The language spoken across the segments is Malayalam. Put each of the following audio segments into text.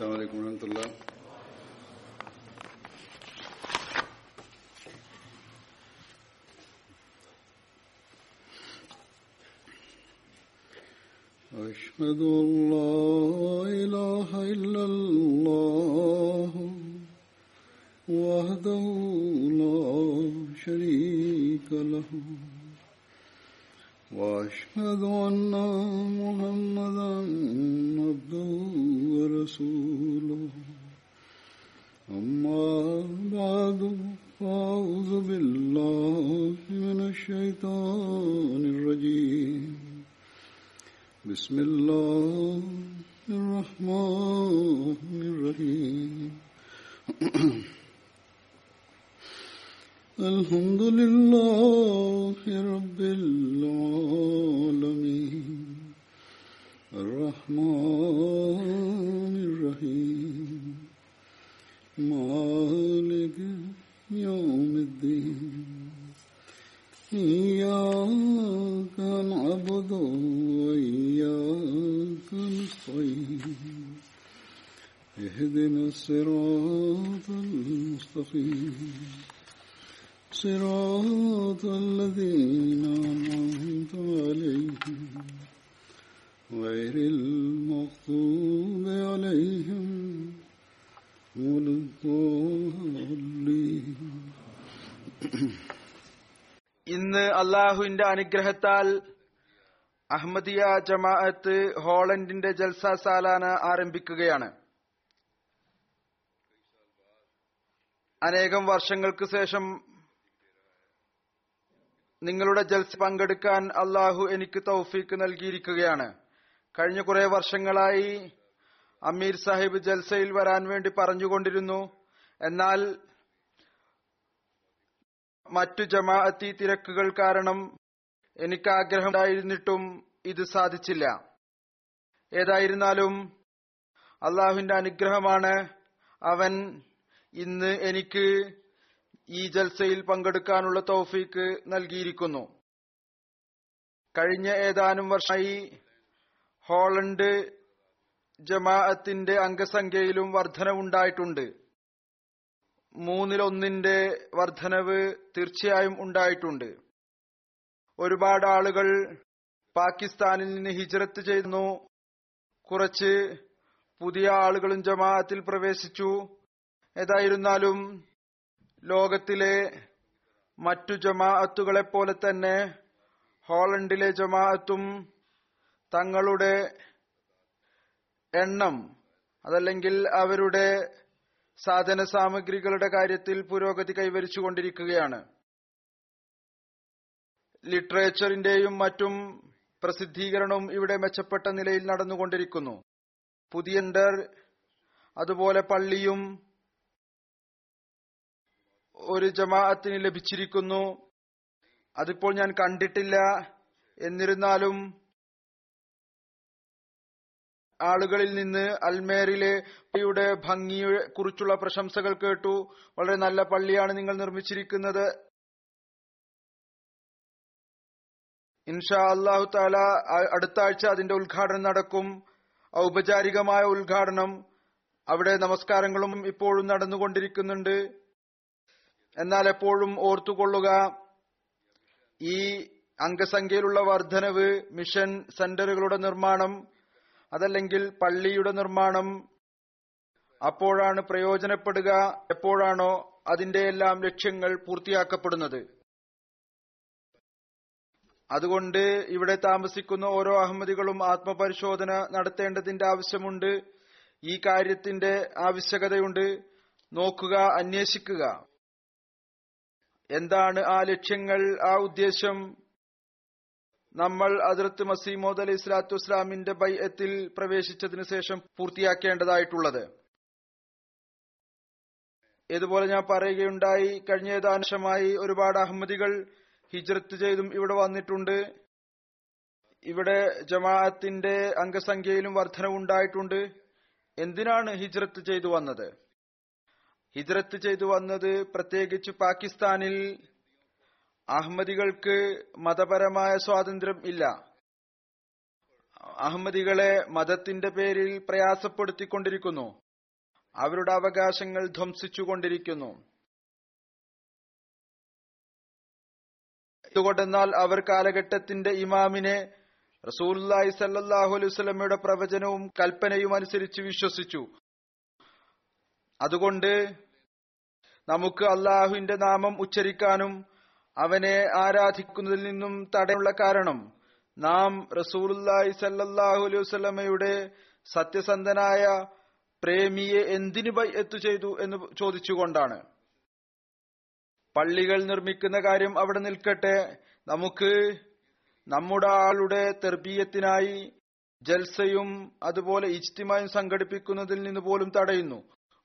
അസ്സലാമു അലൈക്കും വറഹ്മത്തുള്ളാഹി. അശ്ഹദു അല്ലാ ഇലാഹ ഇല്ലല്ലാഹു വഹ്ദഹു ലാ ശരീക ലഹു وأشهد أن محمدًا عبده ورسوله أما بعد فأعوذ بالله من الشيطان الرجيم بسم الله الرحمن الرحيم الحمد لله رب العالمين الرحمن الرحيم مالك يوم الدين إياك نعبد وإياك نستعين اهدنا الصراط المستقيم صراط الذين أنعمت عليهم غير المغضوب عليهم ولا الضالين. ഇന്ന് അള്ളാഹുവിന്റെ അനുഗ്രഹത്താൽ അഹമ്മദിയ ജമാഅത്ത് ഹോളണ്ടിന്റെ ജൽസ സാലാന ആരംഭിക്കുകയാണ്. അനേകം വർഷങ്ങൾക്ക് ശേഷം നിങ്ങളുടെ ജൽസ പങ്കെടുക്കാൻ അള്ളാഹു എനിക്ക് തൗഫീക്ക് നൽകിയിരിക്കുകയാണ്. കഴിഞ്ഞ കുറെ വർഷങ്ങളായി അമീർ സാഹിബ് ജൽസയിൽ വരാൻ വേണ്ടി പറഞ്ഞുകൊണ്ടിരുന്നു. എന്നാൽ മറ്റു ജമാഅത്തി തിരക്കുകൾ കാരണം എനിക്ക് ആഗ്രഹമുണ്ടായിരുന്നിട്ടും ഇത് സാധിച്ചില്ല. ഏതായിരുന്നാലും അള്ളാഹുവിന്റെ അനുഗ്രഹമാണ് അവൻ ഇന്ന് എനിക്ക് ഈ ജൽസയിൽ പങ്കെടുക്കാനുള്ള തൗഫീക്ക് നൽകിയിരിക്കുന്നു. കഴിഞ്ഞ ഏതാനും വർഷമായി ഹോളണ്ട് ജമാഅത്തിന്റെ അംഗസംഖ്യയിലും വർധനവുണ്ടായിട്ടുണ്ട്. 3-1 വർധനവ് തീർച്ചയായും ഉണ്ടായിട്ടുണ്ട്. ഒരുപാട് ആളുകൾ പാകിസ്ഥാനിൽ നിന്ന് ഹിജ്റത്ത് ചെയ്യുന്നു. കുറച്ച് പുതിയ ആളുകളും ജമാഅത്തിൽ പ്രവേശിച്ചു. ഏതായിരുന്നാലും ലോകത്തിലെ മറ്റു ജമാഅത്തുകളെപ്പോലെ തന്നെ ഹോളണ്ടിലെ ജമാഅത്തും തങ്ങളുടെ എണ്ണം അതല്ലെങ്കിൽ അവരുടെ സാധന സാമഗ്രികളുടെ കാര്യത്തിൽ പുരോഗതി കൈവരിച്ചുകൊണ്ടിരിക്കുകയാണ്. ലിറ്ററേച്ചറിന്റെയും മറ്റും പ്രസിദ്ധീകരണവും ഇവിടെ മെച്ചപ്പെട്ട നിലയിൽ നടന്നുകൊണ്ടിരിക്കുന്നു. പുതിയ അതുപോലെ പള്ളിയും ഒരു ജമാഅത്തിന് ലഭിച്ചിരിക്കുന്നു. അതിപ്പോൾ ഞാൻ കണ്ടിട്ടില്ല. എന്നിരുന്നാലും ആളുകളിൽ നിന്ന് അൽമേറിലെ പള്ളിയുടെ ഭംഗിയെ കുറിച്ചുള്ള പ്രശംസകൾ കേട്ടു. വളരെ നല്ല പള്ളിയാണ് നിങ്ങൾ നിർമ്മിച്ചിരിക്കുന്നത്. ഇൻഷാ അല്ലാഹു തആല അടുത്ത ആഴ്ച അതിന്റെ ഉദ്ഘാടനം നടക്കും. ഔപചാരികമായ ഉദ്ഘാടനം. അവിടെ നമസ്കാരങ്ങളും ഇപ്പോഴും നടന്നുകൊണ്ടിരിക്കുന്നുണ്ട്. എന്നാൽ എപ്പോഴും ഓർത്തുകൊള്ളുക, ഈ അംഗസംഖ്യയിലുള്ള വർധനവ് മിഷൻ സെന്ററുകളുടെ നിർമ്മാണം അതല്ലെങ്കിൽ പള്ളിയുടെ നിർമ്മാണം അപ്പോഴാണ് പ്രയോജനപ്പെടുക എപ്പോഴാണോ അതിന്റെയെല്ലാം ലക്ഷ്യങ്ങൾ പൂർത്തിയാക്കപ്പെടുന്നത്. അതുകൊണ്ട് ഇവിടെ താമസിക്കുന്ന ഓരോ അഹമ്മദികളും ആത്മപരിശോധന നടത്തേണ്ടതിന്റെ ആവശ്യമുണ്ട്. ഈ കാര്യത്തിന്റെ ആവശ്യകതയുണ്ട്. നോക്കുക, അന്വേഷിക്കുക, എന്താണ് ആ ലക്ഷ്യങ്ങൾ, ആ ഉദ്ദേശം. നമ്മൾ ഹദ്റത്ത് മസീഹ് മൗഊദ് അലൈഹി സ്വലാത്തു വസ്സലാമിന്റെ ബൈഅത്തിൽ പ്രവേശിച്ചതിനു ശേഷം പൂർത്തിയാക്കേണ്ടതായിട്ടുള്ളത്. ഇതുപോലെ ഞാൻ പറയുകയുണ്ടായി, കഴിഞ്ഞ ഏതാനുമായി ഒരുപാട് അഹമ്മദികൾ ഹിജ്റത്ത് ചെയ്തും ഇവിടെ വന്നിട്ടുണ്ട്. ഇവിടെ ജമാഅത്തിന്റെ അംഗസംഖ്യയിലും വർധനവുണ്ടായിട്ടുണ്ട്. എന്തിനാണ് ഹിജ്റത്ത് ചെയ്തു വന്നത്? ഹിജ്റത്ത് ചെയ്തു വന്നത് പ്രത്യേകിച്ച് പാകിസ്ഥാനിൽ അഹമ്മദികൾക്ക് മതപരമായ സ്വാതന്ത്ര്യം ഇല്ല. അഹമ്മദികളെ മതത്തിന്റെ പേരിൽ പ്രയാസപ്പെടുത്തിക്കൊണ്ടിരിക്കുന്നു. അവരുടെ അവകാശങ്ങൾ ധ്വംസിച്ചുകൊണ്ടിരിക്കുന്നു. എന്തുകൊണ്ടെന്നാൽ അവർ കാലഘട്ടത്തിന്റെ ഇമാമിനെ റസൂലുള്ളാഹി സ്വല്ലല്ലാഹു അലൈഹി വസല്ലമയുടെ പ്രവചനവും കൽപ്പനയും അനുസരിച്ച് വിശ്വസിച്ചു. അതുകൊണ്ട് നമുക്ക് അള്ളാഹുവിന്റെ നാമം ഉച്ചരിക്കാനും അവനെ ആരാധിക്കുന്നതിൽ നിന്നും തടയുള്ള കാരണം നാം റസൂലുള്ളാഹി സ്വല്ലല്ലാഹു അലൈഹി വസല്ലമയുടെ സത്യസന്ധനായ പ്രേമിയെ എന്തിനു ബൈഅത്ത് ചെയ്തു എന്ന് ചോദിച്ചുകൊണ്ടാണ്. പള്ളികൾ നിർമ്മിക്കുന്ന കാര്യം അവിടെ നിൽക്കട്ടെ, നമുക്ക് നമ്മുടെ ആളുടെ തർബീയത്തിനായി ജൽസയും അതുപോലെ ഇജ്തിമായും സംഘടിപ്പിക്കുന്നതിൽ നിന്ന് പോലും തടയുന്നു.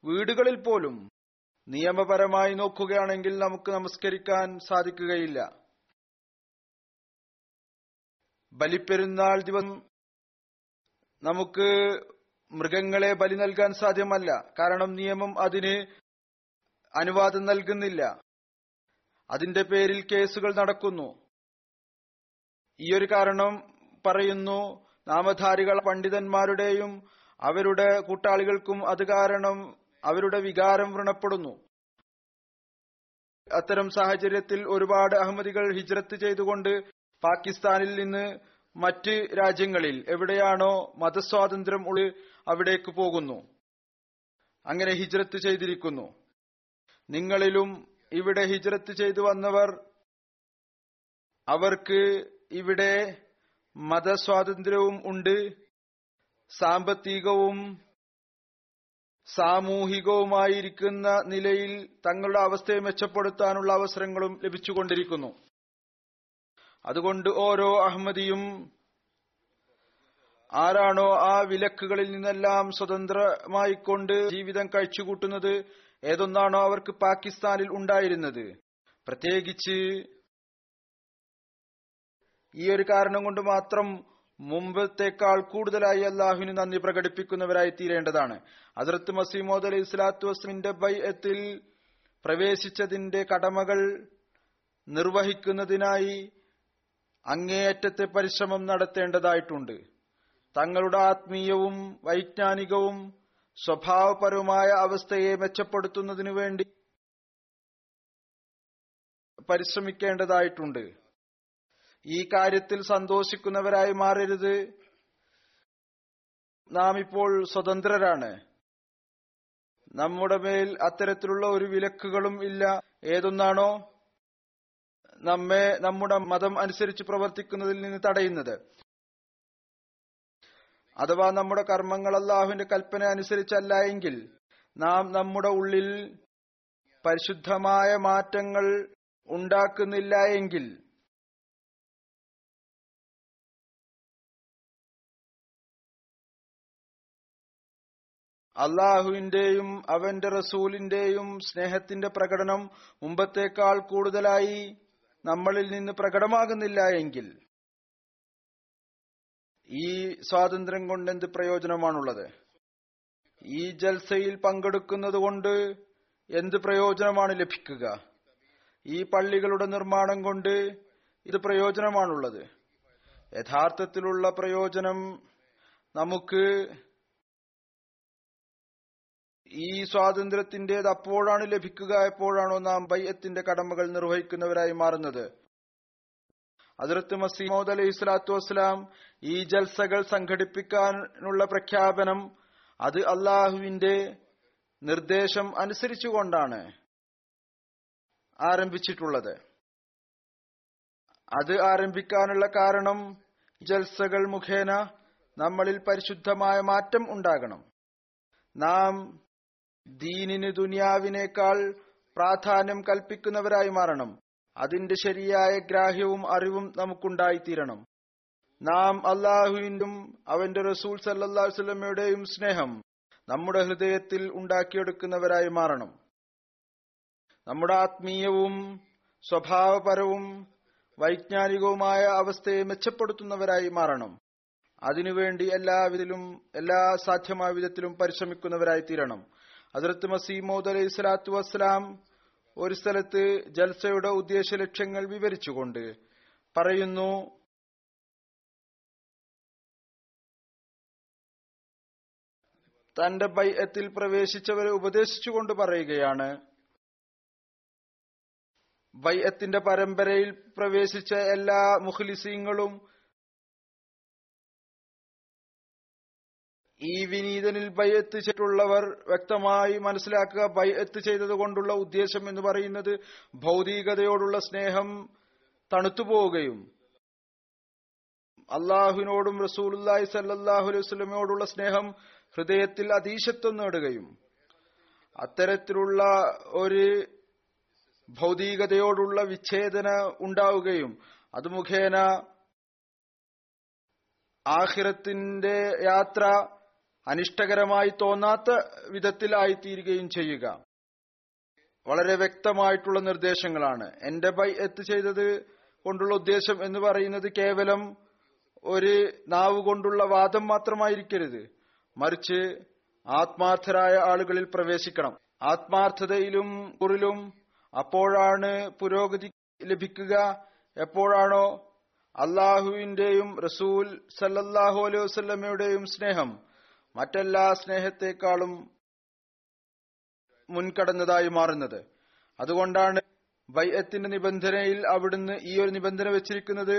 വീടുകളിൽ പോലും നിയമപരമായി നോക്കുകയാണെങ്കിൽ നമുക്ക് നമസ്കരിക്കാൻ സാധിക്കുകയില്ല. ബലിപ്പെരുന്നാൾ ദിവസം നമുക്ക് മൃഗങ്ങളെ ബലി നൽകാൻ സാധ്യമല്ല, കാരണം നിയമം അതിന് അനുവാദം നൽകുന്നില്ല. അതിന്റെ പേരിൽ കേസുകൾ നടക്കുന്നു. ഈയൊരു കാരണം പറയുന്നു നാമധാരികൾ പണ്ഡിതന്മാരുടെയും അവരുടെ കൂട്ടാളികൾക്കും അത് കാരണം അവരുടെ വികാരം വ്രണപ്പെടുന്നു. അത്തരം സാഹചര്യത്തിൽ ഒരുപാട് അഹമ്മദികൾ ഹിജ്റത്ത് ചെയ്തുകൊണ്ട് പാകിസ്ഥാനിൽ നിന്ന് മറ്റ് രാജ്യങ്ങളിൽ എവിടെയാണോ മതസ്വാതന്ത്ര്യം ഉള്ള അവിടേക്ക് പോകുന്നു, അങ്ങനെ ഹിജ്റത്ത് ചെയ്തിരിക്കുന്നു. നിങ്ങളിലും ഇവിടെ ഹിജ്റത്ത് ചെയ്തു വന്നവർ അവർക്ക് ഇവിടെ മതസ്വാതന്ത്ര്യവും ഉണ്ട്, സാമ്പത്തികവും സാമൂഹികവുമായിരിക്കുന്ന നിലയിൽ തങ്ങളുടെ അവസ്ഥയെ മെച്ചപ്പെടുത്താനുള്ള അവസരങ്ങളും ലഭിച്ചുകൊണ്ടിരിക്കുന്നു. അതുകൊണ്ട് ഓരോ അഹമ്മദിയും ആരാണോ ആ വിലക്കുകളിൽ നിന്നെല്ലാം സ്വതന്ത്രമായിക്കൊണ്ട് ജീവിതം കഴിച്ചുകൂട്ടുന്നത്, ഏതൊന്നാണോ അവർക്ക് പാകിസ്ഥാനിൽ ഉണ്ടായിരുന്നത്, പ്രത്യേകിച്ച് ഈ ഒരു കാരണം കൊണ്ട് മാത്രം മുമ്പത്തേക്കാൾ കൂടുതലായി അല്ലാഹുവിന് നന്ദി പ്രകടിപ്പിക്കുന്നവരായി തീരേണ്ടതാണ്. ഹസ്രത്ത് മസീഹ് മൗഊദ് അലൈഹി സ്വലാത്തു വസ്സലാമിന്റെ ബൈഅത്തിൽ പ്രവേശിച്ചതിന്റെ കടമകൾ നിർവഹിക്കുന്നതിനായി അങ്ങേയറ്റത്തെ പരിശ്രമം നടത്തേണ്ടതായിട്ടുണ്ട്. തങ്ങളുടെ ആത്മീയവും വൈജ്ഞാനികവും സ്വഭാവപരവുമായ അവസ്ഥയെ മെച്ചപ്പെടുത്തുന്നതിനു വേണ്ടി പരിശ്രമിക്കേണ്ടതായിട്ടുണ്ട്. ഈ കാര്യത്തിൽ സന്തോഷിക്കുന്നവരായി മാറരുത്. നാം ഇപ്പോൾ സ്വതന്ത്രരാണ്, നമ്മുടെ മേൽ അത്തരത്തിലുള്ള ഒരു വിലക്കുകളും ഇല്ല. ഏതൊന്നാണോ നമ്മെ നമ്മുടെ മതം അനുസരിച്ച് പ്രവർത്തിക്കുന്നതിൽ നിന്ന് തടയുന്നത്, അഥവാ നമ്മുടെ കർമ്മങ്ങൾ അല്ലാഹുവിന്റെ കൽപ്പന അനുസരിച്ചല്ല എങ്കിൽ നാം നമ്മുടെ ഉള്ളിൽ പരിശുദ്ധമായ മാറ്റങ്ങൾ ഉണ്ടാക്കുന്നില്ല എങ്കിൽ അള്ളാഹുവിന്റെയും അവന്റെ റസൂലിന്റെയും സ്നേഹത്തിന്റെ പ്രകടനം മുമ്പത്തേക്കാൾ കൂടുതലായി നമ്മളിൽ നിന്ന് പ്രകടമാകുന്നില്ല എങ്കിൽ ഈ സ്വാതന്ത്ര്യം കൊണ്ട് എന്ത് പ്രയോജനമാണുള്ളത്? ഈ ജൽസയിൽ പങ്കെടുക്കുന്നത് കൊണ്ട് എന്ത് പ്രയോജനമാണ് ലഭിക്കുക? ഈ പള്ളികളുടെ നിർമ്മാണം കൊണ്ട് ഇത് പ്രയോജനമാണുള്ളത്? യഥാർത്ഥത്തിലുള്ള പ്രയോജനം നമുക്ക് ഈ സ്വാതന്ത്ര്യത്തിന്റേത് അപ്പോഴാണ് ലഭിക്കുക എപ്പോഴാണോ നാം ബൈഅത്തിന്റെ കടമകൾ നിർവഹിക്കുന്നവരായി മാറുന്നത്. ഹസ്രത്ത് മസീഹ് മൗഊദ് അലൈഹി സ്വലാത്തു വസ്സലാം ഈ ജൽസകൾ സംഘടിപ്പിക്കാനുള്ള പ്രഖ്യാപനം അത് അള്ളാഹുവിന്റെ നിർദ്ദേശം അനുസരിച്ചുകൊണ്ടാണ് ആരംഭിച്ചിട്ടുള്ളത്. അത് ആരംഭിക്കാനുള്ള കാരണം ജൽസകൾ മുഖേന നമ്മളിൽ പരിശുദ്ധമായ മാറ്റം ഉണ്ടാകണം. നാം ദീനിന് ദുനിയാവിനേക്കാൾ പ്രാധാന്യം കൽപ്പിക്കുന്നവരായി മാറണം. അതിന്റെ ശരിയായ ഗ്രാഹ്യവും അറിവും നമുക്കുണ്ടായിത്തീരണം. നാം അള്ളാഹുവിന്റെയും അവന്റെ റസൂൽ സല്ലല്ലാഹു അലൈഹി വസല്ലമയുടെയും സ്നേഹം നമ്മുടെ ഹൃദയത്തിൽ ഉണ്ടാക്കിയെടുക്കുന്നവരായി മാറണം. നമ്മുടെ ആത്മീയവും സ്വഭാവപരവും വൈജ്ഞാനികവുമായ അവസ്ഥയെ മെച്ചപ്പെടുത്തുന്നവരായി മാറണം. അതിനുവേണ്ടി എല്ലാ സാധ്യമായ വിധത്തിലും പരിശ്രമിക്കുന്നവരായി തീരണം. ഹസ്രത്ത് മസീഹ് മൗഊദ് അലൈഹി സ്വലാത്തു വസ്സലാം ഒരു സ്ഥലത്ത് ജൽസയുടെ ഉദ്ദേശ ലക്ഷ്യങ്ങൾ വിവരിച്ചുകൊണ്ട് പറയുന്നു, തന്റെ ബൈഅത്തിൽ പ്രവേശിച്ചവരെ ഉപദേശിച്ചുകൊണ്ട് പറയുകയാണ്, ബൈഅത്തിന്റെ പരമ്പരയിൽ പ്രവേശിച്ച എല്ലാ മുഖ്ലിസീങ്ങളും ഈ വിനീതനിൽ ബൈഅത്ത് ചെയ്തിട്ടുള്ളവർ വ്യക്തമായി മനസ്സിലാക്കുക, ബൈഅത്ത് ചെയ്തത് കൊണ്ടുള്ള ഉദ്ദേശം എന്ന് പറയുന്നത് ഭൗതികതയോടുള്ള സ്നേഹം തണുത്തുപോവുകയും അള്ളാഹുവിനോടും റസൂലുള്ളാഹി സല്ലല്ലാഹു അലൈഹി വസല്ലമയോടുള്ള സ്നേഹം ഹൃദയത്തിൽ അധീശത്വം നേടുകയും അത്തരത്തിലുള്ള ഒരു ഭൗതികതയോടുള്ള വിച്ഛേദന ഉണ്ടാവുകയും അത് മുഖേന ആഖിറത്തിന്റെ യാത്ര അനിഷ്ടകരമായി തോന്നാത്ത വിധത്തിലായിത്തീരുകയും ചെയ്യുക. വളരെ വ്യക്തമായിട്ടുള്ള നിർദ്ദേശങ്ങളാണ്. എന്റെ ബൈഅത്ത് ചെയ്തത് കൊണ്ടുള്ള ഉദ്ദേശം എന്ന് പറയുന്നത് കേവലം ഒരു നാവ് കൊണ്ടുള്ള വാദം മാത്രമായിരിക്കരുത്, മറിച്ച് ആത്മാർത്ഥരായ ആളുകളിൽ പ്രവേശിക്കണം. ആത്മാർത്ഥതയിലും കുറിലും അപ്പോഴാണ് പുരോഗതി ലഭിക്കുക എപ്പോഴാണോ അള്ളാഹുവിന്റെയും റസൂൽ സല്ലല്ലാഹു അലൈഹി വസല്ലമയുടെയും സ്നേഹം മറ്റെല്ലാ സ്നേഹത്തെക്കാളും മുൻകടന്നതായി മാറുന്നത്. അതുകൊണ്ടാണ് ബൈഅത്തിന്റെ നിബന്ധനയിൽ അവിടുന്ന് ഈ ഒരു നിബന്ധന വെച്ചിരിക്കുന്നത്.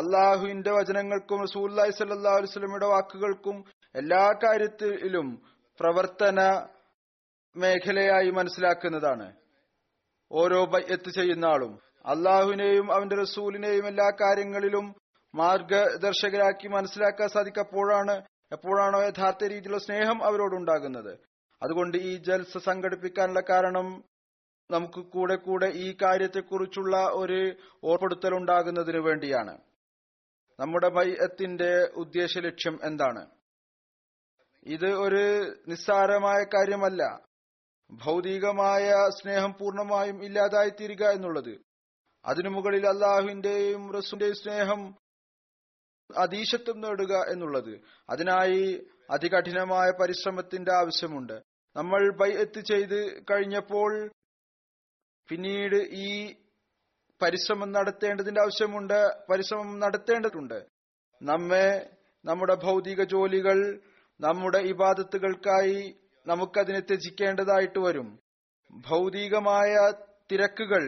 അള്ളാഹുവിന്റെ വചനങ്ങൾക്കും റസൂലുള്ളാഹി സല്ലല്ലാഹു അലൈഹി വസല്ലമയുടെ വാക്കുകൾക്കും എല്ലാ കാര്യത്തിലും പ്രവർത്തന മേഖലയായി മനസ്സിലാക്കുന്നതാണ് ഓരോ ബൈഅത്ത് ചെയ്യുന്ന ആളും. അള്ളാഹുവിനെയും അവന്റെ റസൂലിനെയും എല്ലാ കാര്യങ്ങളിലും മാർഗദർശകരാക്കി മനസ്സിലാക്കാൻ സാധിക്കപ്പോഴാണ് എപ്പോഴാണോ യഥാർത്ഥ രീതിയിലുള്ള സ്നേഹം അവരോടുണ്ടാകുന്നത്. അതുകൊണ്ട് ഈ ജൽസ സംഘടിപ്പിക്കാനുള്ള കാരണം നമുക്ക് കൂടെ കൂടെ ഈ കാര്യത്തെക്കുറിച്ചുള്ള ഒരു ഓർപ്പെടുത്തൽ ഉണ്ടാകുന്നതിന് വേണ്ടിയാണ്. നമ്മുടെ ബൈഅത്തിന്റെ ഉദ്ദേശ ലക്ഷ്യം എന്താണ്? ഇത് ഒരു നിസ്സാരമായ കാര്യമല്ല. ഭൗതികമായ സ്നേഹം പൂർണ്ണമായും ഇല്ലാതായിത്തീരുക എന്നുള്ളത്, അതിനു മുകളിൽ അള്ളാഹുവിന്റെയും റസൂലിന്റെയും സ്നേഹം അധീശത്വം നേടുക എന്നുള്ളത്, അതിനായി അതികഠിനമായ പരിശ്രമത്തിന്റെ ആവശ്യമുണ്ട്. നമ്മൾ ബൈഅത്ത് ചെയ്ത് കഴിഞ്ഞപ്പോൾ പിന്നീട് ഈ പരിശ്രമം നടത്തേണ്ടതിന്റെ ആവശ്യമുണ്ട്, പരിശ്രമം നടത്തേണ്ടതുണ്ട്. നമ്മെ നമ്മുടെ ഭൗതിക ജോലികൾ, നമ്മുടെ ഇബാദത്തുകൾക്കായി നമുക്കതിനെ ത്യജിക്കേണ്ടതായിട്ട് വരും. ഭൗതികമായ തിരക്കുകൾ,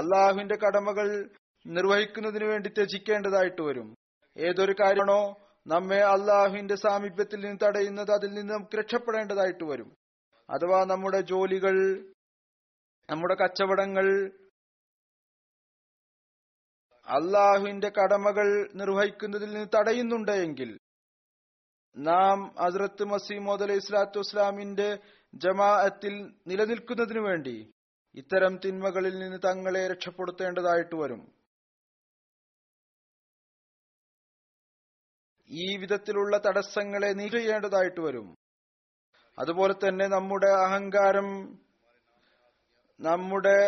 അള്ളാഹുവിന്റെ കടമകൾ നിർവഹിക്കുന്നതിനു വേണ്ടി ത്യജിക്കേണ്ടതായിട്ട് വരും. ഏതൊരു കാര്യമാണോ നമ്മെ അള്ളാഹുവിന്റെ സാമീപ്യത്തിൽ നിന്ന് തടയുന്നത്, അതിൽ നിന്ന് നമുക്ക് രക്ഷപ്പെടേണ്ടതായിട്ട് വരും. അഥവാ നമ്മുടെ ജോലികൾ, നമ്മുടെ കച്ചവടങ്ങൾ, അള്ളാഹുവിന്റെ കടമകൾ നിർവഹിക്കുന്നതിൽ നിന്ന് തടയുന്നുണ്ട് എങ്കിൽ നാം ഹസ്രത്ത് മസീഹ് മൗഊദ് അലൈഹി സ്വലാത്തു വസ്സലാമിന്റെ ജമാഅത്തിൽ നിലനിൽക്കുന്നതിനു വേണ്ടി ഇത്തരം തിന്മകളിൽ നിന്ന് തങ്ങളെ രക്ഷപ്പെടുത്തേണ്ടതായിട്ട് വരും. ഈ വിധത്തിലുള്ള തടസ്സങ്ങളെ നീക്കം ചെയ്യേണ്ടതായിട്ട് വരും. അതുപോലെ തന്നെ നമ്മുടെ അഹങ്കാരം, നമ്മുടെ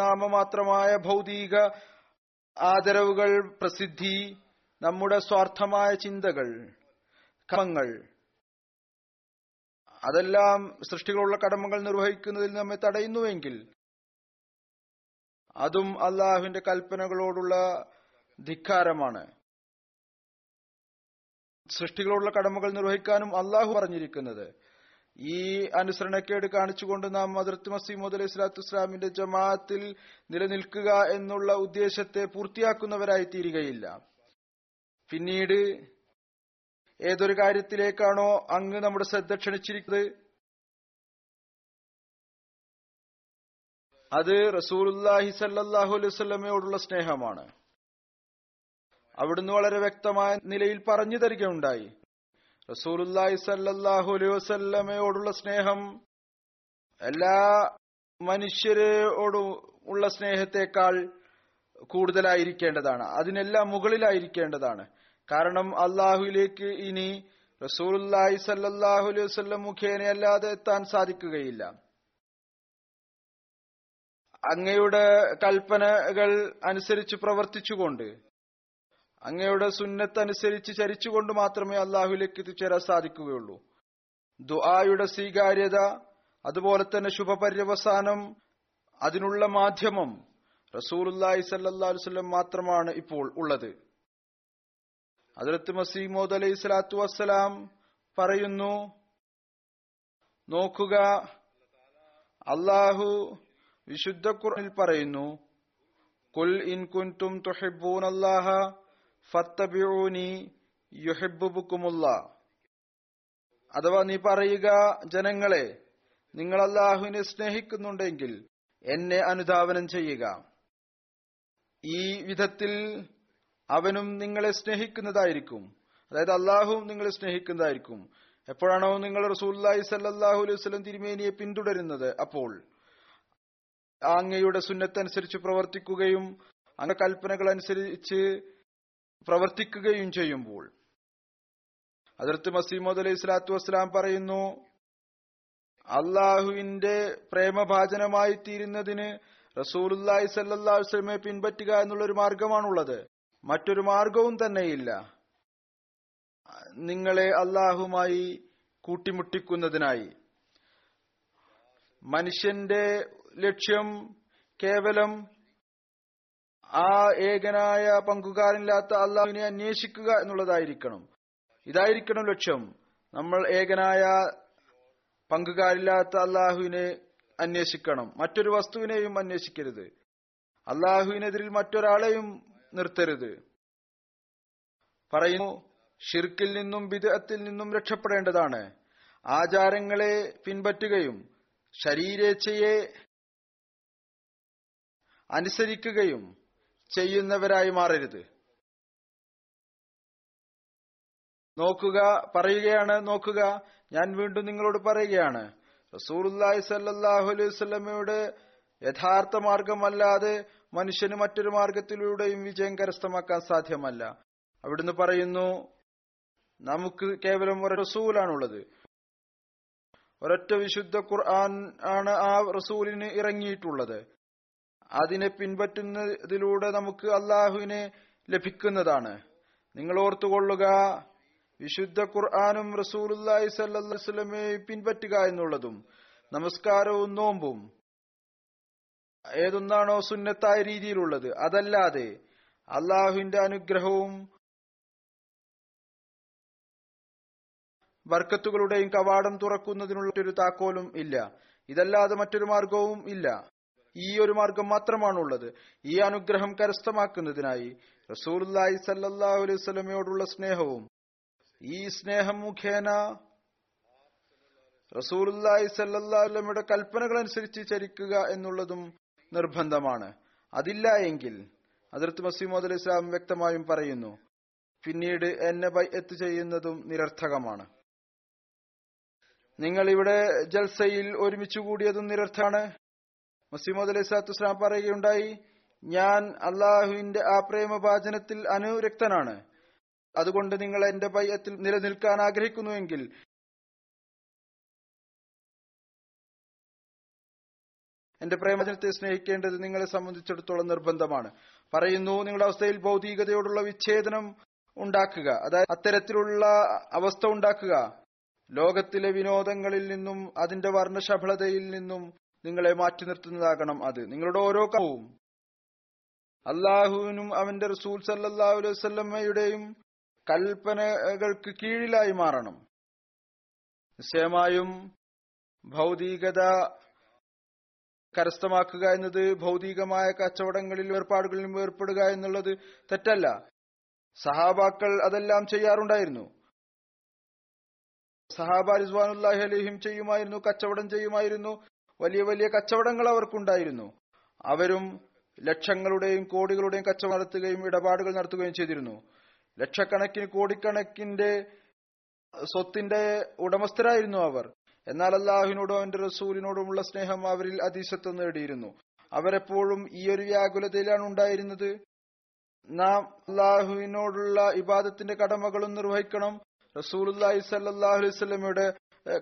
നാമമാത്രമായ ഭൗതിക ആദരവുകൾ, പ്രസിദ്ധി, നമ്മുടെ സ്വാർത്ഥമായ ചിന്തകൾ, കർമ്മങ്ങൾ, അതെല്ലാം സൃഷ്ടികളുള്ള കടമകൾ നിർവഹിക്കുന്നതിൽ നമ്മെ തടയുന്നുവെങ്കിൽ അതും അള്ളാഹുവിന്റെ കൽപ്പനകളോടുള്ള ധിക്കാരമാണ്. സൃഷ്ടികളോടുള്ള കടമകൾ നിർവഹിക്കാനും അള്ളാഹു പറഞ്ഞിരിക്കുന്നത്. ഈ അനുസരണക്കേട് കാണിച്ചുകൊണ്ട് നാം ഹദ്റത്ത് മസീഹ് മൗഊദ് അലൈഹി സ്വലാത്തു വസ്സലാമിന്റെ ജമാഅത്തിൽ നിലനിൽക്കുക എന്നുള്ള ഉദ്ദേശത്തെ പൂർത്തിയാക്കുന്നവരായി തീരുകയില്ല. പിന്നീട് ഏതൊരു കാര്യത്തിലേക്കാണോ അങ്ങ് നമ്മുടെ ശ്രദ്ധ ക്ഷണിച്ചിരിക്കുന്നത്, അത് റസൂലുള്ളാഹി സല്ലല്ലാഹു അലൈഹി വസല്ലമയോടുള്ള സ്നേഹമാണ്. അവിടുന്ന് വളരെ വ്യക്തമായ നിലയിൽ പറഞ്ഞു തരികയുണ്ടായി, റസൂലുള്ളാഹി സല്ലല്ലാഹു അലൈഹി വസല്ലമയോടുള്ള സ്നേഹം എല്ലാ മനുഷ്യരോടും ഉള്ള സ്നേഹത്തെക്കാൾ കൂടുതലായിരിക്കേണ്ടതാണ്, അതിനെല്ലാം മുകളിലായിരിക്കേണ്ടതാണ്. കാരണം അള്ളാഹുവിലേക്ക് ഇനി റസൂലുള്ളാഹി സല്ലല്ലാഹു അലൈഹി വസല്ലം മുഖേനയല്ലാതെ എത്താൻ സാധിക്കുകയില്ല. അങ്ങയുടെ കൽപ്പനകൾ അനുസരിച്ച് പ്രവർത്തിച്ചുകൊണ്ട്, അങ്ങയുടെ സുന്നത്തനുസരിച്ച് ചരിച്ചുകൊണ്ട് മാത്രമേ അള്ളാഹുവിലേക്ക് എത്തിച്ചേരാൻ സാധിക്കുകയുള്ളൂ. ദുആയുടെ സ്വീകാര്യത, അതുപോലെ തന്നെ ശുഭപര്യവസാനം, അതിനുള്ള മാധ്യമം റസൂലുള്ളാഹി സല്ലല്ലാഹു അലൈഹി വസല്ലം മാത്രമാണ് ഇപ്പോൾ ഉള്ളത്. ഹദ്റത്ത് മസീഹ് മൗഊദ് അലൈഹി സ്വലാത്തു വസ്സലാം പറയുന്നു, നോക്കുക, അല്ലാഹു വിശുദ്ധ ഖുർആനിൽ പറയുന്നു, ഖുൽ ഇൻ കുൻതും തുഹിബ്ബൂനല്ലാഹ ഫത്തബിഊനി യുഹിബ്ബുകുമുല്ലാഹ്. അഥവാ നീ പറയുക, ജനങ്ങളെ, നിങ്ങൾ അല്ലാഹുവിനെ സ്നേഹിക്കുന്നുണ്ടെങ്കിൽ എന്നെ അനുധാവനം ചെയ്യുക, ഈ വിധത്തിൽ അവനും നിങ്ങളെ സ്നേഹിക്കുന്നതായിരിക്കും. അതായത് അല്ലാഹുവും നിങ്ങളെ സ്നേഹിക്കുന്നതായിരിക്കും. എപ്പോഴാണോ നിങ്ങൾ റസൂലുള്ളാഹി സ്വല്ലല്ലാഹു അലൈഹി വസല്ലം തിരുമേനിയെ പിന്തുടരുന്നത്, അപ്പോൾ അങ്ങയുടെ സുന്നത്തനുസരിച്ച് പ്രവർത്തിക്കുകയും അങ്ങ കൽപ്പനകൾ അനുസരിച്ച് പ്രവർത്തിക്കുകയും ചെയ്യുമ്പോൾ, ഹദ്റത്ത് മസീഹ് മൗഊദ് അലൈഹി സ്വലാത്തു വസ്സലാം പറയുന്നു, അള്ളാഹുവിന്റെ പ്രേമഭാജനമായി തീരുന്നതിന് റസൂലുള്ളാഹി സ്വല്ലല്ലാഹു അലൈഹി വസല്ലമയെ പിൻപറ്റുക എന്നുള്ളൊരു മാർഗമാണുള്ളത്, മറ്റൊരു മാർഗവും തന്നെയില്ല നിങ്ങളെ അള്ളാഹുമായി കൂട്ടിമുട്ടിക്കുന്നതിനായി. മനുഷ്യന്റെ ലക്ഷ്യം കേവലം ആ ഏകനായ പങ്കുകാരനില്ലാത്ത അള്ളാഹുവിനെ അന്വേഷിക്കുക എന്നുള്ളതായിരിക്കണം. ഇതായിരിക്കണം ലക്ഷ്യം. നമ്മൾ ഏകനായ പങ്കുകാരില്ലാത്ത അള്ളാഹുവിനെ അന്വേഷിക്കണം, മറ്റൊരു വസ്തുവിനെയും അന്വേഷിക്കരുത്, അള്ളാഹുവിനെതിരിൽ മറ്റൊരാളെയും നിർത്തരുത്. പറയുന്നു, ഷിർക്കിൽ നിന്നും ബിദ്അത്തിൽ നിന്നും രക്ഷപ്പെടേണ്ടതാണ്. ആചാരങ്ങളെ പിൻപറ്റുകയും ശരീരേച്ഛയെ അനുസരിക്കുകയും ചെയ്യുന്നവരായി മാറരുത്. നോക്കുക, പറയുകയാണ്, നോക്കുക, ഞാൻ വീണ്ടും നിങ്ങളോട് പറയുകയാണ്, റസൂലുള്ളാഹി സ്വല്ലല്ലാഹു അലൈഹി വസല്ലമയുടെ യഥാർത്ഥ മാർഗമല്ലാതെ മനുഷ്യന് മറ്റൊരു മാർഗത്തിലൂടെയും വിജയം കരസ്ഥമാക്കാൻ സാധ്യമല്ല. അവിടുന്ന് പറയുന്നു, നമുക്ക് കേവലം ഒരു റസൂലാണുള്ളത്, ഒരൊറ്റ വിശുദ്ധ ഖുർആൻ ആണ് ആ റസൂലിന് ഇറങ്ങിയിട്ടുള്ളത്. അതിനെ പിൻപറ്റുന്നതിലൂടെ നമുക്ക് അള്ളാഹുവിനെ ലഭിക്കുന്നതാണ്. നിങ്ങൾ ഓർത്തുകൊള്ളുക, വിശുദ്ധ ഖുർആനും റസൂലുള്ളാഹി സ്വല്ലല്ലാഹു അലൈഹി വസല്ലമയെ പിൻപറ്റുക എന്നുള്ളതും നമസ്കാരവും നോമ്പും ഏതൊന്നാണോ സുന്നത്തായ രീതിയിലുള്ളത്, അതല്ലാതെ അള്ളാഹുവിന്റെ അനുഗ്രഹവും ബർക്കത്തുകളുടെയും കവാടം തുറക്കുന്നതിനുള്ള ഒരു താക്കോലും ഇല്ല. ഇതല്ലാതെ മറ്റൊരു മാർഗവും ഇല്ല. ഈ ഒരു മാർഗം മാത്രമാണുള്ളത്. ഈ അനുഗ്രഹം കരസ്ഥമാക്കുന്നതിനായി റസൂലുള്ളാഹി സ്വല്ലല്ലാഹു അലൈഹി വസല്ലമയോടുള്ള സ്നേഹവും ഈ സ്നേഹം മുഖേന റസൂലുള്ളാഹി സ്വല്ലല്ലാഹു അലൈഹി വസല്ലമയുടെ കൽപ്പനകൾ അനുസരിച്ച് ചരിക്കുക എന്നുള്ളതും നിർബന്ധമാണ്. അതില്ല എങ്കിൽ, ഹദ്റത്ത് മസീഹ് മൗഊദ് അലൈഹി സ്വലാം വ്യക്തമായും പറയുന്നു, പിന്നീട് എന്നെ ബൈഅത്ത് ചെയ്യുന്നതും നിരർത്ഥകമാണ്. നിങ്ങൾ ഇവിടെ ജൽസയിൽ ഒരുമിച്ചു കൂടിയതും നിരർത്ഥമാണ്. മസീഹ് മൗഊദ് അലൈഹി സ്വലാത്തു വസ്സലാം പറയുകയുണ്ടായി, ഞാൻ അള്ളാഹുവിന്റെ ആ പ്രേമഭാജനത്തിൽ അനുരക്തനാണ്, അതുകൊണ്ട് നിങ്ങൾ എന്റെ ബൈഅത്തിൽ നിലനിൽക്കാൻ ആഗ്രഹിക്കുന്നുവെങ്കിൽ എന്റെ പ്രേമഭാജനത്തെ സ്നേഹിക്കേണ്ടത് നിങ്ങളെ സംബന്ധിച്ചിടത്തോളം നിർബന്ധമാണ്. പറയുന്നു, നിങ്ങളുടെ അവസ്ഥയിൽ ഭൗതികതയോടുള്ള വിച്ഛേദനം ഉണ്ടാക്കുക, അതായത് അത്തരത്തിലുള്ള അവസ്ഥ ഉണ്ടാക്കുക. ലോകത്തിലെ വിനോദങ്ങളിൽ നിന്നും അതിന്റെ വർണ്ണശബളതയിൽ നിന്നും നിങ്ങളെ മാറ്റി നിർത്തുന്നതാകണം അത്. നിങ്ങളുടെ ഓരോ കാര്യവും അള്ളാഹുവിനും അവന്റെ റസൂൽ സല്ലല്ലാഹു അലൈഹി വസല്ലമയുടെയും കൽപ്പനകൾക്ക് കീഴിലായി മാറണം. നിശ്ചയമായും ഭൗതികത കരസ്ഥമാക്കുക എന്നത് ഭൗതികമായ കച്ചവടങ്ങളിലും ഏർപ്പാടുകളിലും ഏർപ്പെടുക എന്നുള്ളത് തെറ്റല്ല. സഹാബാക്കൾ അതെല്ലാം ചെയ്യാറുണ്ടായിരുന്നു. സഹാബ റിസ്വാനുല്ലാഹി അലൈഹിം ചെയ്യുമായിരുന്നു, കച്ചവടം ചെയ്യുമായിരുന്നു. വലിയ വലിയ കച്ചവടങ്ങൾ അവർക്കുണ്ടായിരുന്നു. അവരും ലക്ഷങ്ങളുടെയും കോടികളുടെയും കച്ചവടം നടത്തുകയും ഇടപാടുകൾ നടത്തുകയും ചെയ്തിരുന്നു. ലക്ഷക്കണക്കിന് കോടിക്കണക്കിന്റെ സ്വത്തിന്റെ ഉടമസ്ഥരായിരുന്നു അവർ. എന്നാൽ അല്ലാഹുവിനോടും അവന്റെ റസൂലിനോടുമുള്ള സ്നേഹം അവരിൽ അതീശത്വം നേടിയിരുന്നു. അവരെപ്പോഴും ഈ ഒരു വ്യാകുലതയിലാണ് ഉണ്ടായിരുന്നത്. നാം അല്ലാഹുവിനോടുള്ള ഇബാദത്തിന്റെ കടമകളും നിർവഹിക്കണം, റസൂലുള്ളാഹി സ്വല്ലല്ലാഹു അലൈഹി വസല്ലമയുടെ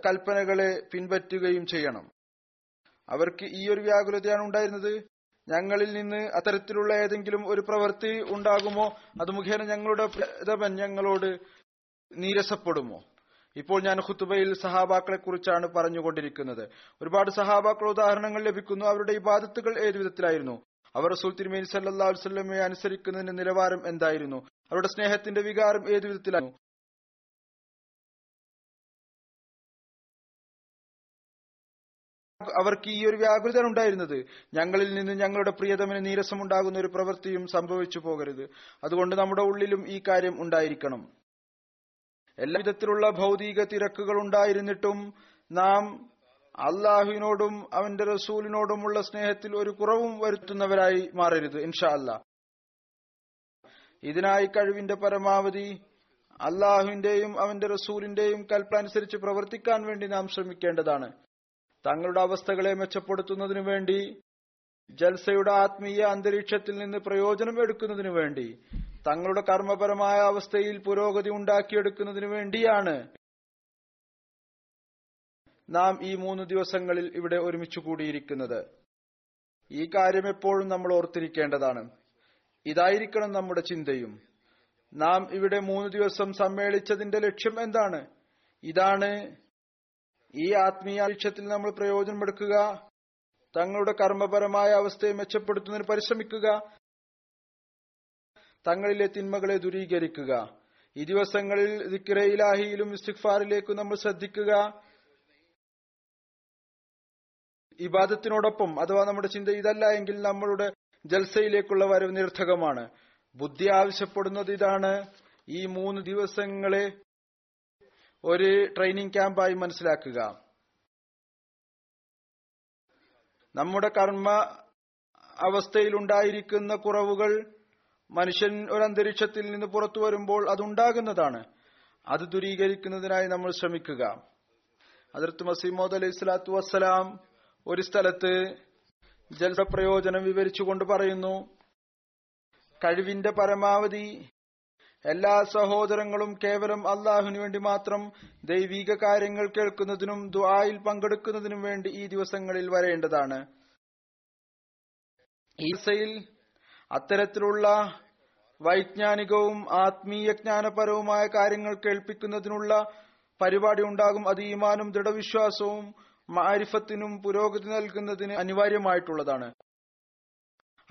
കൽപ്പനകളെ പിൻപറ്റുകയും ചെയ്യണം. അവർക്ക് ഈ ഒരു വ്യാകുലതയാണ് ഉണ്ടായിരുന്നത്. ഞങ്ങളിൽ നിന്ന് അത്തരത്തിലുള്ള ഏതെങ്കിലും ഒരു പ്രവൃത്തി ഉണ്ടാകുമോ, അത് മുഖേന ഞങ്ങളുടെ പ്രേതപൻ ഞങ്ങളോട് നീരസപ്പെടുമോ? ഇപ്പോൾ ഞാൻ ഖുതുബയിൽ സഹാബാക്കളെ കുറിച്ചാണ് പറഞ്ഞുകൊണ്ടിരിക്കുന്നത്. ഒരുപാട് സഹാബാക്കൾ ഉദാഹരണങ്ങൾ ലഭിക്കുന്നു. അവരുടെ ഇബാദത്തുകൾ ഏതു വിധത്തിലായിരുന്നു? അവർ റസൂൽ തിരുമേനി സല്ലല്ലാഹു അലൈഹി വസല്ലമയെ അനുസരിക്കുന്നതിന്റെ നിലവാരം എന്തായിരുന്നു? അവരുടെ സ്നേഹത്തിന്റെ വികാരം ഏതു വിധത്തിലായിരുന്നു? അവർക്ക് ഈ ഒരു വ്യാകുലത ഉണ്ടായിരുന്നത്. ഞങ്ങളിൽ നിന്ന് ഞങ്ങളുടെ പ്രിയതമന് നീരസമുണ്ടാകുന്ന ഒരു പ്രവൃത്തിയും സംഭവിച്ചു പോകരുത്. അതുകൊണ്ട് നമ്മുടെ ഉള്ളിലും ഈ കാര്യം ഉണ്ടായിരിക്കണം. എല്ലാ വിധത്തിലുള്ള ഭൗതിക തിരക്കുകൾ ഉണ്ടായിരുന്നിട്ടും നാം അള്ളാഹുവിനോടും അവന്റെ റസൂലിനോടുമുള്ള സ്നേഹത്തിൽ ഒരു കുറവും വരുത്തുന്നവരായി മാറരുത് ഇൻഷാ അല്ലാ. ഇതിനായി കഴിവിന്റെ പരമാവധി അള്ളാഹുവിന്റെയും അവന്റെ റസൂലിന്റെയും കൽപ്പനുസരിച്ച് പ്രവർത്തിക്കാൻ വേണ്ടി നാം ശ്രമിക്കേണ്ടതാണ്. തങ്ങളുടെ അവസ്ഥകളെ മെച്ചപ്പെടുത്തുന്നതിനു വേണ്ടി, ജൽസയുടെ ആത്മീയ അന്തരീക്ഷത്തിൽ നിന്ന് പ്രയോജനം എടുക്കുന്നതിനു വേണ്ടി, തങ്ങളുടെ കർമ്മപരമായ അവസ്ഥയിൽ പുരോഗതി ഉണ്ടാക്കിയെടുക്കുന്നതിനു വേണ്ടിയാണ് നാം ഈ 3 ദിവസങ്ങളിൽ ഇവിടെ ഒരുമിച്ചു കൂടിയിരിക്കുന്നത്. ഈ കാര്യം എപ്പോഴും നമ്മൾ ഓർത്തിരിക്കേണ്ടതാണ്. ഇതായിരിക്കണം നമ്മുടെ ചിന്തയും. നാം ഇവിടെ 3 ദിവസം സമ്മേളിച്ചതിന്റെ ലക്ഷ്യം എന്താണ്? ഇതാണ്. ഈ ആത്മീയ ലക്ഷ്യത്തിൽ നമ്മൾ പ്രയോജനമെടുക്കുക, തങ്ങളുടെ കർമ്മപരമായ അവസ്ഥയെ മെച്ചപ്പെടുത്തുന്നതിന് പരിശ്രമിക്കുക, തങ്ങളിലെ തിന്മകളെ ദൂരീകരിക്കുക. ഈ ദിവസങ്ങളിൽ ദിക്റെ ഇലാഹിയിലും ഇസ്തിഗ്ഫാറിലേക്കും നമ്മൾ ശ്രദ്ധിക്കുക. ഇബാദത്തിനോടൊപ്പം അഥവാ നമ്മുടെ ചിന്ത ഇതല്ല എങ്കിൽ നമ്മളുടെ ജൽസയിലേക്കുള്ള വരവ് നിരർത്ഥകമാണ്. ബുദ്ധി ആവശ്യപ്പെടുന്നത് ഇതാണ്. ഈ 3 ദിവസങ്ങളെ ഒരു ട്രെയിനിങ് ക്യാമ്പായി മനസ്സിലാക്കുക. നമ്മുടെ കർമ്മ അവസ്ഥയിൽ ഉണ്ടായിരിക്കുന്ന കുറവുകൾ മനുഷ്യൻ ഒരു അന്തരീക്ഷത്തിൽ നിന്ന് പുറത്തു വരുമ്പോൾ അതുണ്ടാകുന്നതാണ്. അത് ദൂരീകരിക്കുന്നതിനായി നമ്മൾ ശ്രമിക്കുക. ഹദ്റത്ത് മസീഹ് മൗഊദ് അലൈഹി സ്വലാത്തു വസ്സലാം ഒരു സ്ഥലത്ത് ജൽസ പ്രയോജനം വിവരിച്ചുകൊണ്ട് പറയുന്നു, കഴിവിന്റെ പരമാവധി എല്ലാ സഹോദരങ്ങളും കേവലം അള്ളാഹുവിന് വേണ്ടി മാത്രം ദൈവീക കാര്യങ്ങൾ കേൾക്കുന്നതിനും ദുആയിൽ പങ്കെടുക്കുന്നതിനും വേണ്ടി ഈ ദിവസങ്ങളിൽ വരേണ്ടതാണ്. ഈ സയിൽ അത്തരത്തിലുള്ള വൈജ്ഞാനികവും ആത്മീയ ജ്ഞാനപരവുമായ കാര്യങ്ങൾ കേൾപ്പിക്കുന്നതിനുള്ള പരിപാടി ഉണ്ടാകും. അത് ഈമാനും ദൃഢവിശ്വാസവും മാരിഫത്തിനും പുരോഗതി നൽകുന്നതിന് അനിവാര്യമായിട്ടുള്ളതാണ്.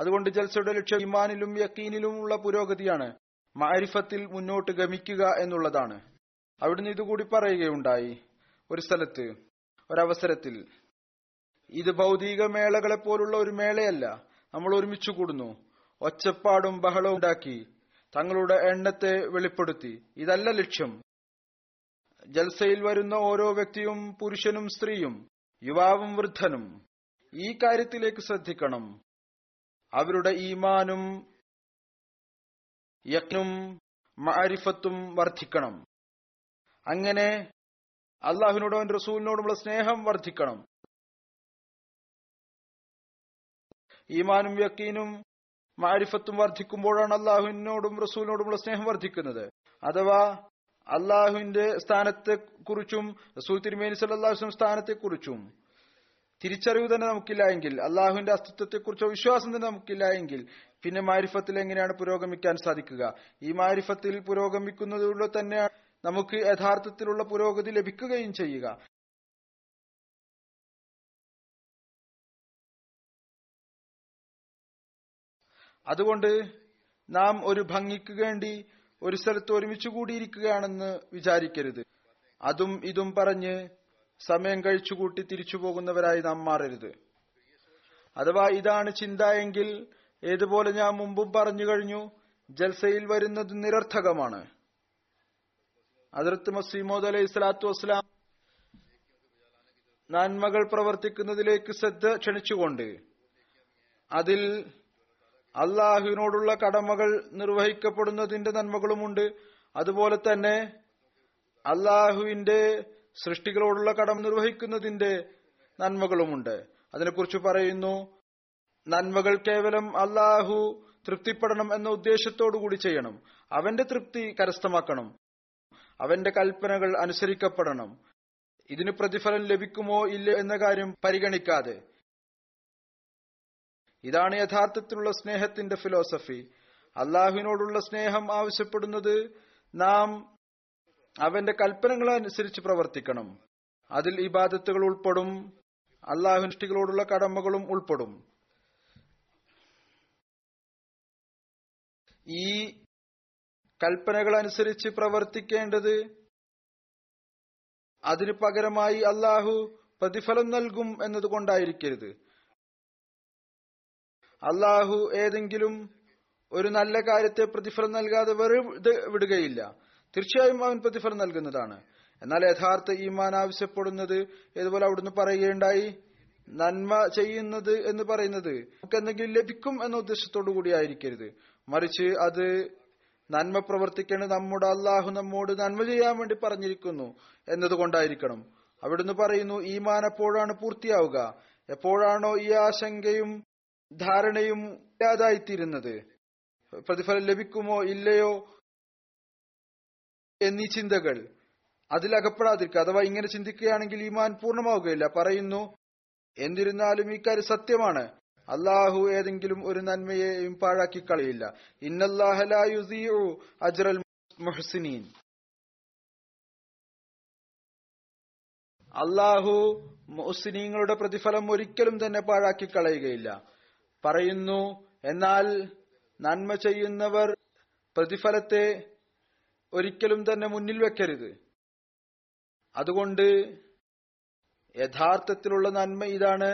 അതുകൊണ്ട് ജൽസയുടെ ലക്ഷ്യം ഈമാനിലും യക്കീനിലും ഉള്ള പുരോഗതിയാണ്, മാരിഫത്തിൽ മുന്നോട്ട് ഗമിക്കുക എന്നുള്ളതാണ്. അവിടുന്ന് ഇതുകൂടി പറയുകയുണ്ടായി ഒരു സ്ഥലത്ത് ഒരവസരത്തിൽ, ഇത് ഭൗതിക മേളകളെ പോലുള്ള ഒരു മേളയല്ല. നമ്മൾ ഒരുമിച്ചു കൂടുന്നു, ഒച്ചപ്പാടും ബഹളവും ഉണ്ടാക്കി തങ്ങളുടെ എണ്ണത്തെ വെളിപ്പെടുത്തി. ഇതല്ല ലക്ഷ്യം. ജൽസയിൽ വരുന്ന ഓരോ വ്യക്തിയും പുരുഷനും സ്ത്രീയും യുവാവും വൃദ്ധനും ഈ കാര്യത്തിലേക്ക് ശ്രദ്ധിക്കണം. അവരുടെ ഈമാനും യഖ്നും മാരിഫത്തും വർദ്ധിക്കണം. അങ്ങനെ അള്ളാഹുവിനോടും അവന്റെ റസൂലിനോടുമുള്ള സ്നേഹം വർദ്ധിക്കണം. ഈമാനും യഖീനും മാരിഫത്തും വർദ്ധിക്കുമ്പോഴാണ് അള്ളാഹുവിനോടും റസൂലിനോടുമുള്ള സ്നേഹം വർദ്ധിക്കുന്നത്. അഥവാ അള്ളാഹുവിന്റെ സ്ഥാനത്തെക്കുറിച്ചും റസൂൽ തിരുമേനി സല്ലല്ലാഹു അലൈഹി വസല്ലം സ്ഥാനത്തെക്കുറിച്ചും തിരിച്ചറിവ് തന്നെ നമുക്കില്ല എങ്കിൽ, അള്ളാഹുവിന്റെ അസ്തിത്വത്തെക്കുറിച്ചോ വിശ്വാസം തന്നെ നമുക്കില്ല എങ്കിൽ, പിന്നെ മാരിഫത്തിൽ എങ്ങനെയാണ് പുരോഗമിക്കാൻ സാധിക്കുക? ഈ മാരിഫത്തിൽ പുരോഗമിക്കുന്നതിലൂടെ തന്നെ നമുക്ക് യഥാർത്ഥത്തിലുള്ള പുരോഗതി ലഭിക്കുകയും ചെയ്യുക. അതുകൊണ്ട് നാം ഒരു ഭംഗിക്ക് വേണ്ടി ഒരു സ്ഥലത്ത് ഒരുമിച്ചു കൂടിയിരിക്കുകയാണെന്ന് വിചാരിക്കരുത്. അതും ഇതും പറഞ്ഞ് സമയം കഴിച്ചുകൂട്ടി തിരിച്ചു പോകുന്നവരായി നാം മാറരുത്. അഥവാ ഇതാണ് ചിന്ത എങ്കിൽ, ഏതുപോലെ ഞാൻ മുമ്പും പറഞ്ഞു കഴിഞ്ഞു, ജൽസയിൽ വരുന്നത് നിരർത്ഥകമാണ്. ഹദ്റത്ത് മസീഹ് മൗഊദ് അലൈഹി സ്വലാത്തു വസ്സലാം നന്മകൾ പ്രവർത്തിക്കുന്നതിലേക്ക് ശ്രദ്ധ ക്ഷണിച്ചുകൊണ്ട് അതിൽ അള്ളാഹുവിനോടുള്ള കടമകൾ നിർവഹിക്കപ്പെടുന്നതിന്റെ നന്മകളുമുണ്ട്. അതുപോലെ തന്നെ അള്ളാഹുവിന്റെ സൃഷ്ടികളോടുള്ള കടമ നിർവഹിക്കുന്നതിന്റെ നന്മകളുമുണ്ട്. അതിനെക്കുറിച്ച് പറയുന്നു, നന്മകൾ കേവലം അള്ളാഹു തൃപ്തിപ്പെടണം എന്ന ഉദ്ദേശത്തോടു കൂടി ചെയ്യണം. അവന്റെ തൃപ്തി കരസ്ഥമാക്കണം. അവന്റെ കൽപ്പനകൾ അനുസരിക്കപ്പെടണം. ഇതിന് പ്രതിഫലം ലഭിക്കുമോ ഇല്ല എന്ന കാര്യം പരിഗണിക്കാതെ. ഇതാണ് യഥാർത്ഥത്തിലുള്ള സ്നേഹത്തിന്റെ ഫിലോസഫി. അള്ളാഹുവിനോടുള്ള സ്നേഹം ആവശ്യപ്പെടുന്നത് നാം അവന്റെ കൽപ്പനകളനുസരിച്ച് പ്രവർത്തിക്കണം. അതിൽ ഇബാദത്തുകൾ ഉൾപ്പെടും, അള്ളാഹുവിന്റെ സൃഷ്ടികളോടുള്ള കടമകളും ഉൾപ്പെടും. ഈ കൽപ്പനകളനുസരിച്ച് പ്രവർത്തിക്കേണ്ടത് അതിന് പകരമായി അള്ളാഹു പ്രതിഫലം നൽകും എന്നതുകൊണ്ടായിരിക്കരുത്. അള്ളാഹു ഏതെങ്കിലും ഒരു നല്ല കാര്യത്തെ പ്രതിഫലം നൽകാതെ വെറുതെ വിടുകയില്ല. തീർച്ചയായും അവൻ പ്രതിഫലം നൽകുന്നതാണ്. എന്നാൽ യഥാർത്ഥ ഈമാൻ ആവശ്യപ്പെടുന്നത്, ഇതുപോലെ അവിടുന്ന് പറയുകയുണ്ടായി, നന്മ ചെയ്യുന്നത് എന്ന് പറയുന്നത് നമുക്ക് എന്തെങ്കിലും ലഭിക്കും എന്ന ഉദ്ദേശത്തോടു കൂടി ആയിരിക്കരുത്. മറിച്ച് അത് നന്മ പ്രവർത്തിക്കേണ്ടത് നമ്മുടെ അള്ളാഹു നമ്മോട് നന്മ ചെയ്യാൻ വേണ്ടി പറഞ്ഞിരിക്കുന്നു എന്നതുകൊണ്ടായിരിക്കണം. അവിടുന്ന് പറയുന്നു, ഈമാൻ എപ്പോഴാണ് പൂർത്തിയാവുക? എപ്പോഴാണോ ഈ ആശങ്കയും ധാരണയും ഇല്ലാതായിത്തീരുന്നത്, പ്രതിഫലം ലഭിക്കുമോ ഇല്ലയോ എന്നീ ചിന്തകൾ അതിലകപ്പെടാതിരിക്കുക. അഥവാ ഇങ്ങനെ ചിന്തിക്കുകയാണെങ്കിൽ ഈമാൻ പൂർണ്ണമാവുകയില്ല. പറയുന്നു, എന്നിരുന്നാലും ഈ കാര്യം സത്യമാണ്, അള്ളാഹു ഏതെങ്കിലും ഒരു നന്മയെയും പാഴാക്കി കളയില്ല. ഇന്നല്ലാഹ ലാ യുസീഉ അജ്റൽ മുഹ്സിനീൻ. അള്ളാഹു മുഹ്സിനീങ്ങളുടെ പ്രതിഫലം ഒരിക്കലും തന്നെ പാഴാക്കി കളയുകയില്ല. പറയുന്നു, എന്നാൽ നന്മ ചെയ്യുന്നവർ പ്രതിഫലത്തെ ഒരിക്കലും തന്നെ മുന്നിൽ വെക്കരുത്. അതുകൊണ്ട് യഥാർത്ഥത്തിലുള്ള നന്മ ഇതാണ്.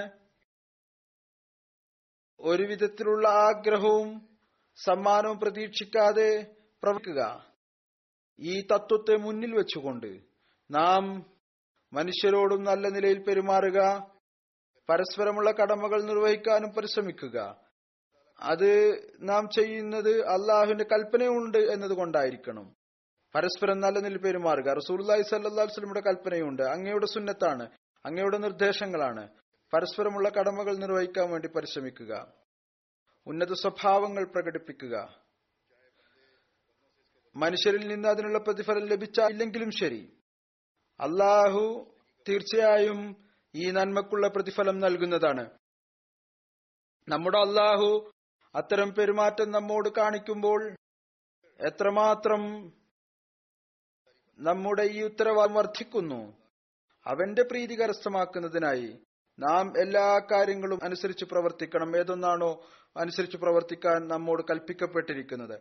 ഒരുവിധത്തിലുള്ള ആഗ്രഹവും സമ്മാനവും പ്രതീക്ഷിക്കാതെ പ്രവർത്തിക്കുക. ഈ തത്വത്തെ മുന്നിൽ വെച്ചുകൊണ്ട് നാം മനുഷ്യരോടും നല്ല നിലയിൽ പെരുമാറുക, പരസ്പരമുള്ള കടമകൾ നിർവഹിക്കാനും പരിശ്രമിക്കുക. അത് നാം ചെയ്യുന്നത് അള്ളാഹുവിന്റെ കൽപ്പനയുണ്ട് എന്നതുകൊണ്ടായിരിക്കണം. പരസ്പരം നല്ല നിലയിൽ പെരുമാറുക. റസൂലുള്ളാഹി സ്വല്ലല്ലാഹു അലൈഹി വസല്ലമയുടെ കൽപ്പനയുണ്ട്, അങ്ങയുടെ സുന്നത്താണ്, അങ്ങയുടെ നിർദ്ദേശങ്ങളാണ്. പരസ്പരമുള്ള കടമകൾ നിർവഹിക്കാൻ വേണ്ടി പരിശ്രമിക്കുക. ഉന്നത സ്വഭാവങ്ങൾ പ്രകടിപ്പിക്കുക. മനുഷ്യരിൽ നിന്ന് അതിനുള്ള പ്രതിഫലം ലഭിച്ചില്ലെങ്കിലും ശരി, അള്ളാഹു തീർച്ചയായും ഈ നന്മക്കുള്ള പ്രതിഫലം നൽകുന്നതാണ്. നമ്മുടെ അള്ളാഹു അത്തരം പെരുമാറ്റം നമ്മോട് കാണിക്കുമ്പോൾ എത്രമാത്രം നമ്മുടെ ഈ ഉത്തരവാദിത്വം വർദ്ധിക്കുന്നു. അവന്റെ പ്രീതി കരസ്ഥമാക്കുന്നതിനായി നാം എല്ലാ കാര്യങ്ങളും അനുസരിച്ച് പ്രവർത്തിക്കണം. ഏതൊന്നാണോ അനുസരിച്ച് പ്രവർത്തിക്കാൻ നമ്മോട് കൽപ്പിക്കപ്പെട്ടിരിക്കുന്നത്,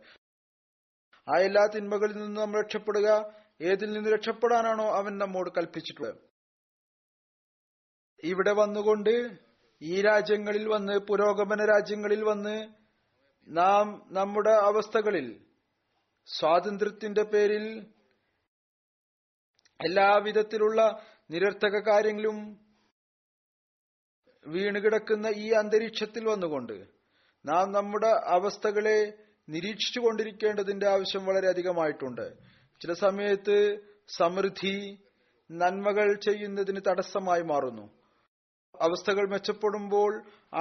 ആ എല്ലാ തിന്മകളിൽ നിന്ന് നാം രക്ഷപ്പെടുക. ഏതിൽ നിന്ന് രക്ഷപ്പെടാനാണോ അവൻ നമ്മോട് കൽപ്പിച്ചിട്ടുള്ളത്. ഇവിടെ വന്നുകൊണ്ട്, ഈ രാജ്യങ്ങളിൽ വന്ന്, പുരോഗമന രാജ്യങ്ങളിൽ വന്ന് നാം നമ്മുടെ അവസ്ഥകളിൽ സ്വാതന്ത്ര്യത്തിന്റെ പേരിൽ എല്ലാവിധത്തിലുള്ള നിരർത്ഥക കാര്യങ്ങളും വീണുകിടക്കുന്ന ഈ അന്തരീക്ഷത്തിൽ വന്നുകൊണ്ട് നാം നമ്മുടെ അവസ്ഥകളെ നിരീക്ഷിച്ചു കൊണ്ടിരിക്കേണ്ടതിന്റെ ആവശ്യം വളരെ അധികമായിട്ടുണ്ട്. ചില സമയത്ത് സമൃദ്ധി നന്മകൾ ചെയ്യുന്നതിന് തടസ്സമായി മാറുന്നു. അവസ്ഥകൾ മെച്ചപ്പെടുമ്പോൾ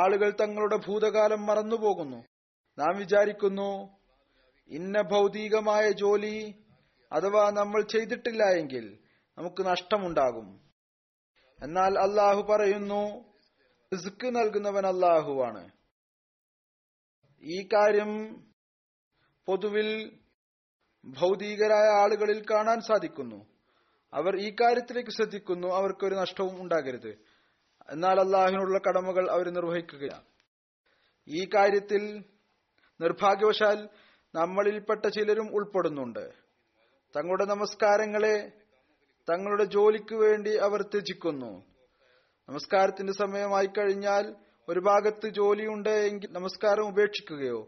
ആളുകൾ തങ്ങളുടെ ഭൂതകാലം മറന്നുപോകുന്നു. നാം വിചാരിക്കുന്നു, ഇന്ന ഭൗതികമായ ജോലി അഥവാ നമ്മൾ ചെയ്തിട്ടില്ല എങ്കിൽ നമുക്ക് നഷ്ടമുണ്ടാകും. എന്നാൽ അള്ളാഹു പറയുന്നു, റിസ്ക് നൽകുന്നവൻ അള്ളാഹുവാണ്. ഈ കാര്യം പൊതുവിൽ ഭൗതികരായ ആളുകളിൽ കാണാൻ സാധിക്കുന്നു. അവർ ഈ കാര്യത്തിലേക്ക് ശ്രദ്ധിക്കുന്നു, അവർക്കൊരു നഷ്ടവും ഉണ്ടാകരുത്. എന്നാൽ അള്ളാഹുവിനുള്ള കടമകൾ അവർ നിർവഹിക്കുക. ഈ കാര്യത്തിൽ നിർഭാഗ്യവശാൽ നമ്മളിൽപ്പെട്ട ചിലരും ഉൾപ്പെടുന്നുണ്ട്. തങ്ങളുടെ നമസ്കാരങ്ങളെ തങ്ങളുടെ ജോലിക്ക് വേണ്ടി അവർ ത്യജിക്കുന്നു. നമസ്കാരത്തിന്റെ സമയമായി കഴിഞ്ഞാൽ ഒരു ഭാഗത്ത് ജോലിയുണ്ട് എങ്കിൽ നമസ്കാരം ഉപേക്ഷിക്കുകയോ,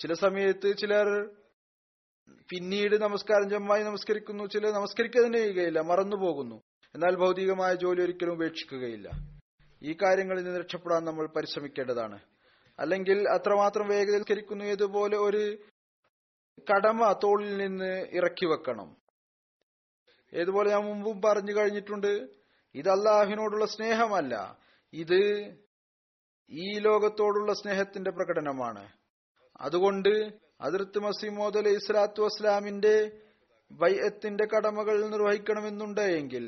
ചില സമയത്ത് ചിലർ പിന്നീട് നമസ്കാരം ജമ്മായി നമസ്കരിക്കുന്നു, ചിലർ നമസ്കരിക്കുക തന്നെ ചെയ്യുകയില്ല, മറന്നുപോകുന്നു. എന്നാൽ ഭൗതികമായ ജോലി ഒരിക്കലും ഉപേക്ഷിക്കുകയില്ല. ഈ കാര്യങ്ങളിൽ നിന്ന് രക്ഷപ്പെടാൻ നമ്മൾ പരിശ്രമിക്കേണ്ടതാണ്. അല്ലെങ്കിൽ അത്രമാത്രം വേഗതൽക്കരിക്കുന്നു, ഇതുപോലെ ഒരു കടമ തോളിൽ നിന്ന് ഇറക്കി വെക്കണം. ഏതുപോലെ ഞാൻ മുമ്പും പറഞ്ഞു കഴിഞ്ഞിട്ടുണ്ട്, ഇത് അള്ളാഹുവിനോടുള്ള സ്നേഹമല്ല, ഇത് ഈ ലോകത്തോടുള്ള സ്നേഹത്തിന്റെ പ്രകടനമാണ്. അതുകൊണ്ട് ഹദ്റത്ത് മസീഹ് മൗഊദ് അലൈഹി സ്വലാത്തു വസ്സലാമിന്റെ ബൈഅത്തിന്റെ കടമകൾ നിർവഹിക്കണമെന്നുണ്ട് എങ്കിൽ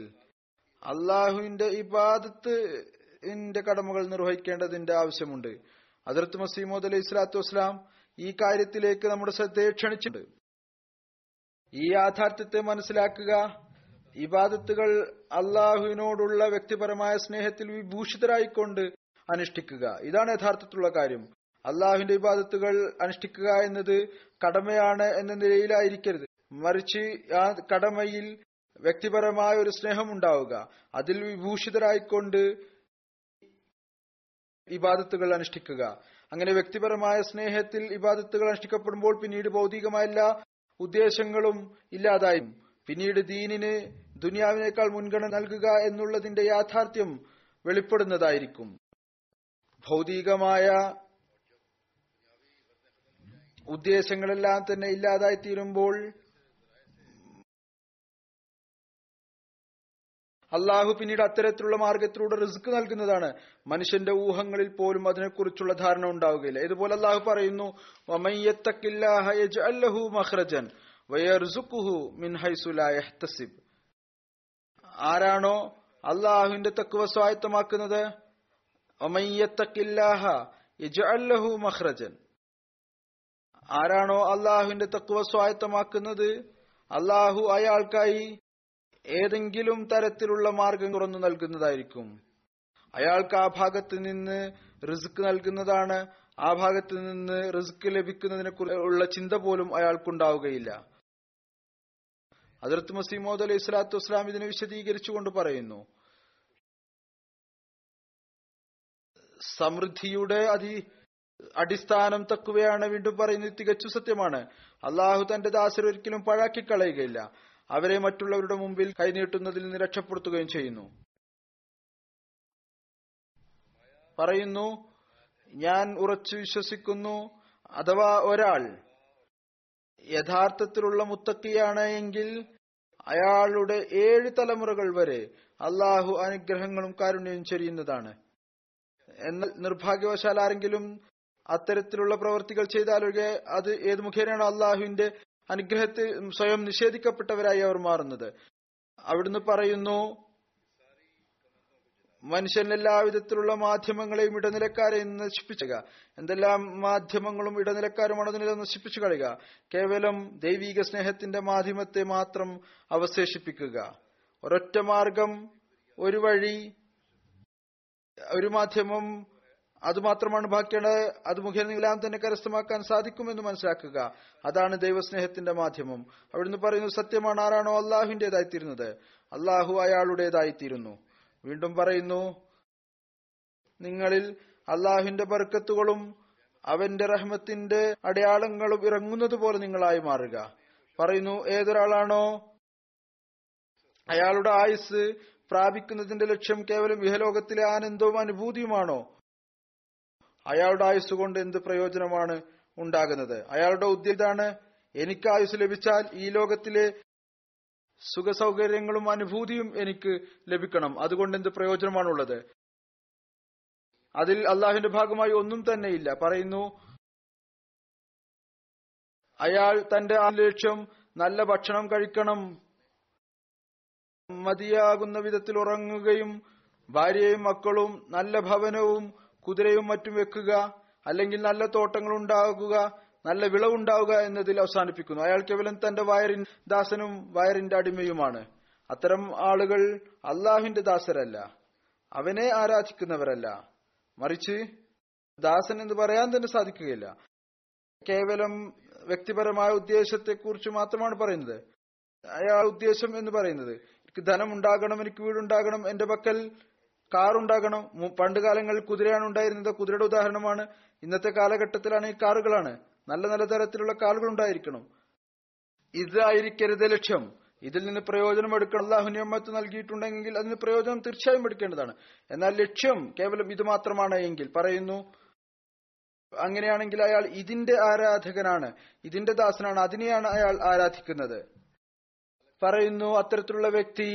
അള്ളാഹുവിന്റെ ഇബാദത്തിന്റെ കടമകൾ നിർവഹിക്കേണ്ടതിന്റെ ആവശ്യമുണ്ട്. ഹദ്റത്ത് മസീഹ് മൗഊദ് അലൈഹി സ്വലാത്തു വസ്സലാം ഈ കാര്യത്തിലേക്ക് നമ്മുടെ ശ്രദ്ധയെ ക്ഷണിച്ചിട്ടുണ്ട്. ഈ യാഥാർത്ഥ്യത്തെ മനസ്സിലാക്കുക. ഇബാദത്തുകൾ അള്ളാഹുവിനോടുള്ള വ്യക്തിപരമായ സ്നേഹത്തിൽ വിഭൂഷിതരായിക്കൊണ്ട് അനുഷ്ഠിക്കുക. ഇതാണ് യഥാർത്ഥത്തിലുള്ള കാര്യം. അള്ളാഹുവിന്റെ ഇബാദത്തുകൾ അനുഷ്ഠിക്കുക എന്നത് കടമയാണ് എന്ന നിലയിലായിരിക്കരുത്. മറിച്ച് ആ കടമയിൽ വ്യക്തിപരമായ ഒരു സ്നേഹം ഉണ്ടാവുക, അതിൽ വിഭൂഷിതരായിക്കൊണ്ട് ഇബാദത്തുകൾ അനുഷ്ഠിക്കുക. അങ്ങനെ വ്യക്തിപരമായ സ്നേഹത്തിൽ ഇബാദത്തുകൾ അനുഷ്ഠിക്കപ്പെടുമ്പോൾ പിന്നീട് ഭൗതികമായ എല്ലാ ഉദ്ദേശങ്ങളും ഇല്ലാതായും പിന്നീട് ദീനിന് ദുനിയാവിനേക്കാൾ മുൻഗണന നൽകുക എന്നുള്ളതിന്റെ യാഥാർത്ഥ്യം വെളിപ്പെടുന്നതായിരിക്കും. ഭൗതികമായ ഉദ്ദേശങ്ങളെല്ലാം തന്നെ ഇല്ലാതായി തീരുമ്പോൾ അള്ളാഹു പിന്നീട് അത്തരത്തിലുള്ള മാർഗത്തിലൂടെ റിസ്ക് നൽകുന്നതാണ്. മനുഷ്യന്റെ ഊഹങ്ങളിൽ പോലും അതിനെക്കുറിച്ചുള്ള ധാരണ ഉണ്ടാവുകയില്ല. ഇതുപോലെ അള്ളാഹു പറയുന്നു, ആരാണോ അള്ളാഹുവിന്റെ തഖ്വ സ്വായത്തമാക്കുന്നത് അള്ളാഹു അയാൾക്കായി ഏതെങ്കിലും തരത്തിലുള്ള മാർഗം തുറന്നു നൽകുന്നതായിരിക്കും. അയാൾക്ക് ആ ഭാഗത്ത് നിന്ന് റിസ്ക് നൽകുന്നതാണ്. ആ ഭാഗത്ത് നിന്ന് റിസ്ക് ലഭിക്കുന്നതിനെ കുറിച്ചുള്ള ചിന്ത പോലും അയാൾക്കുണ്ടാവുകയില്ല. ഹദ്റത്ത് മസീഹ് മൗഊദ് അലൈഹി സ്വലാത്തു വസ്സലാം ഇതിനെ വിശദീകരിച്ചുകൊണ്ട് പറയുന്നു, സമൃദ്ധിയുടെ അടിസ്ഥാനം തഖ്വയാണ്. വീണ്ടും പറയുന്നത് തികച്ചും സത്യമാണ്. അള്ളാഹു തന്റെ ദാസരെ ഒരിക്കലും പാഴാക്കി കളയുകയില്ല. അവരെ മറ്റുള്ളവരുടെ മുമ്പിൽ കൈനീട്ടുന്നതിൽ നിന്ന് രക്ഷപ്പെടുത്തുകയും ചെയ്യുന്നു. പറയുന്നു, ഞാൻ ഉറച്ചു വിശ്വസിക്കുന്നു, അഥവാ ഒരാൾ യഥാർത്ഥത്തിലുള്ള മുത്തക്കിയാണ് എങ്കിൽ അയാളുടെ 7 തലമുറകൾ വരെ അള്ളാഹു അനുഗ്രഹങ്ങളും കാരുണ്യവും ചൊരിയുന്നതാണ്. എന്നാൽ നിർഭാഗ്യവശാൽ ആരെങ്കിലും അത്തരത്തിലുള്ള പ്രവർത്തികൾ ചെയ്താലൊഴികെ അത് ഏത് മുഖേനയാണ് അള്ളാഹുവിന്റെ അനുഗ്രഹത്തിൽ സ്വയം നിഷേധിക്കപ്പെട്ടവരായി അവർ മാറുന്നത്. അവിടുന്ന് പറയുന്നു, മനുഷ്യൻ എല്ലാവിധത്തിലുള്ള മാധ്യമങ്ങളെയും ഇടനിലക്കാരെയും നശിപ്പിച്ചുക. എന്തെല്ലാം മാധ്യമങ്ങളും ഇടനിലക്കാരുമാണ് അതിനെ നശിപ്പിച്ചു കളയുക. കേവലം ദൈവിക സ്നേഹത്തിന്റെ മാധ്യമത്തെ മാത്രം അവശേഷിപ്പിക്കുക. ഒരൊറ്റ മാർഗം, ഒരു വഴി, ഒരു മാധ്യമം, അതുമാത്രമാണ് ബാക്കിയുള്ളത്. അത് മുഖേന നിങ്ങളാം തന്നെ കരസ്ഥമാക്കാൻ സാധിക്കുമെന്ന് മനസ്സിലാക്കുക. അതാണ് ദൈവസ്നേഹത്തിന്റെ മാധ്യമം. അവിടുന്ന് പറയുന്നത് സത്യമാണ്. ആരാണോ അള്ളാഹുവിന്റേതായിത്തീരുന്നത് അള്ളാഹു അയാളുടേതായിത്തീരുന്നു. വീണ്ടും പറയുന്നു, നിങ്ങളിൽ അള്ളാഹുവിന്റെ ബർക്കത്തുകളും അവന്റെ റഹ്മത്തിന്റെ അടയാളങ്ങളും ഇറങ്ങുന്നത് പോലെ നിങ്ങളായി മാറുക. പറയുന്നു, ഏതൊരാളാണോ അയാളുടെ ആയുസ് പ്രാപിക്കുന്നതിന്റെ ലക്ഷ്യം കേവലം ഇഹലോകത്തിലെ ആനന്ദവും അനുഭൂതിയുമാണോ, അയാളുടെ ആയുസ് കൊണ്ട് എന്ത് പ്രയോജനമാണ് ഉണ്ടാകുന്നത്? അയാളുടെ ഉദ്ദേശമാണ് എനിക്ക് ആയുസ് ലഭിച്ചാൽ ഈ ലോകത്തിലെ സുഖസൗകര്യങ്ങളും അനുഭൂതിയും എനിക്ക് ലഭിക്കണം, അതുകൊണ്ട് എന്ത് പ്രയോജനമാണുള്ളത്? അതിൽ അള്ളാഹുവിന്റെ ഭാഗമായി ഒന്നും തന്നെയില്ല. പറയുന്നു, അയാൾ തന്റെ ലക്ഷ്യം നല്ല ഭക്ഷണം കഴിക്കണം, മതിയാകുന്ന വിധത്തിൽ ഉറങ്ങുകയും ഭാര്യയും മക്കളും നല്ല ഭവനവും കുതിരയും മറ്റും വെക്കുക, അല്ലെങ്കിൽ നല്ല തോട്ടങ്ങൾ ഉണ്ടാകുക, നല്ല വിളവുണ്ടാവുക എന്നതിൽ അവസാനിപ്പിക്കുന്നു. അയാൾ കേവലം തന്റെ വയറിൻ ദാസനും വയറിന്റെ അടിമയുമാണ്. അത്തരം ആളുകൾ അള്ളാഹുവിന്റെ ദാസരല്ല, അവനെ ആരാധിക്കുന്നവരല്ല. മറിച്ച് ദാസൻ എന്ന് പറയാൻ തന്നെ സാധിക്കുകയില്ല. കേവലം വ്യക്തിപരമായ ഉദ്ദേശത്തെക്കുറിച്ച് മാത്രമാണ് പറയുന്നത്. അയാൾ ഉദ്ദേശം എന്ന് പറയുന്നത് എനിക്ക് ധനം ഉണ്ടാകണം, എനിക്ക് വീടുണ്ടാകണം, എന്റെ പക്കൽ കാർ ഉണ്ടാകണം. പണ്ട് കാലങ്ങളിൽ കുതിരയാണ് ഉണ്ടായിരുന്നത്. കുതിരയുടെ ഉദാഹരണമാണ്. ഇന്നത്തെ കാലഘട്ടത്തിലാണ് ഈ കാറുകളാണ്. നല്ല നല്ല തരത്തിലുള്ള കാറുകൾ ഉണ്ടായിരിക്കണം. ഇതായിരിക്കരുത് ലക്ഷ്യം. ഇതിൽ നിന്ന് പ്രയോജനം എടുക്കണം. അല്ലാഹു നിഅമത്ത് നൽകിയിട്ടുണ്ടെങ്കിൽ അതിന് പ്രയോജനം തീർച്ചയായും എടുക്കേണ്ടതാണ്. എന്നാൽ ലക്ഷ്യം കേവലം ഇത് മാത്രമാണ് എങ്കിൽ, പറയുന്നു, അങ്ങനെയാണെങ്കിൽ അയാൾ ഇതിന്റെ ആരാധകനാണ്, ഇതിന്റെ ദാസനാണ്, അതിനെയാണ് അയാൾ ആരാധിക്കുന്നത്. പറയുന്നു, അത്തരത്തിലുള്ള വ്യക്തി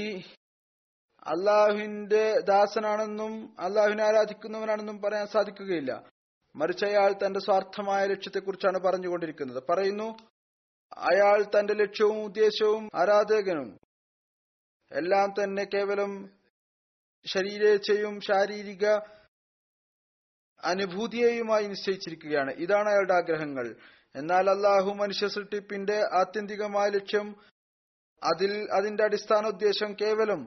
അള്ളാഹുവിന്റെ ദാസനാണെന്നും അള്ളാഹുവിനെ ആരാധിക്കുന്നവനാണെന്നും പറയാൻ സാധിക്കുകയില്ല. മറിച്ച് അയാൾ തന്റെ സ്വാർത്ഥമായ ലക്ഷ്യത്തെക്കുറിച്ചാണ് പറഞ്ഞുകൊണ്ടിരിക്കുന്നത്. പറയുന്നു, അയാൾ തന്റെ ലക്ഷ്യവും ഉദ്ദേശവും ആരാധകനും എല്ലാം തന്നെ കേവലം ശരീരേച്ഛയും ശാരീരിക അനുഭൂതിയെയുമായി നിശ്ചയിച്ചിരിക്കുകയാണ്. ഇതാണ് അയാളുടെ ആഗ്രഹങ്ങൾ. എന്നാൽ അള്ളാഹു മനുഷ്യ സൃഷ്ടിപ്പിന്റെ ആത്യന്തികമായ ലക്ഷ്യം, അതിൽ അതിന്റെ അടിസ്ഥാന ഉദ്ദേശം കേവലം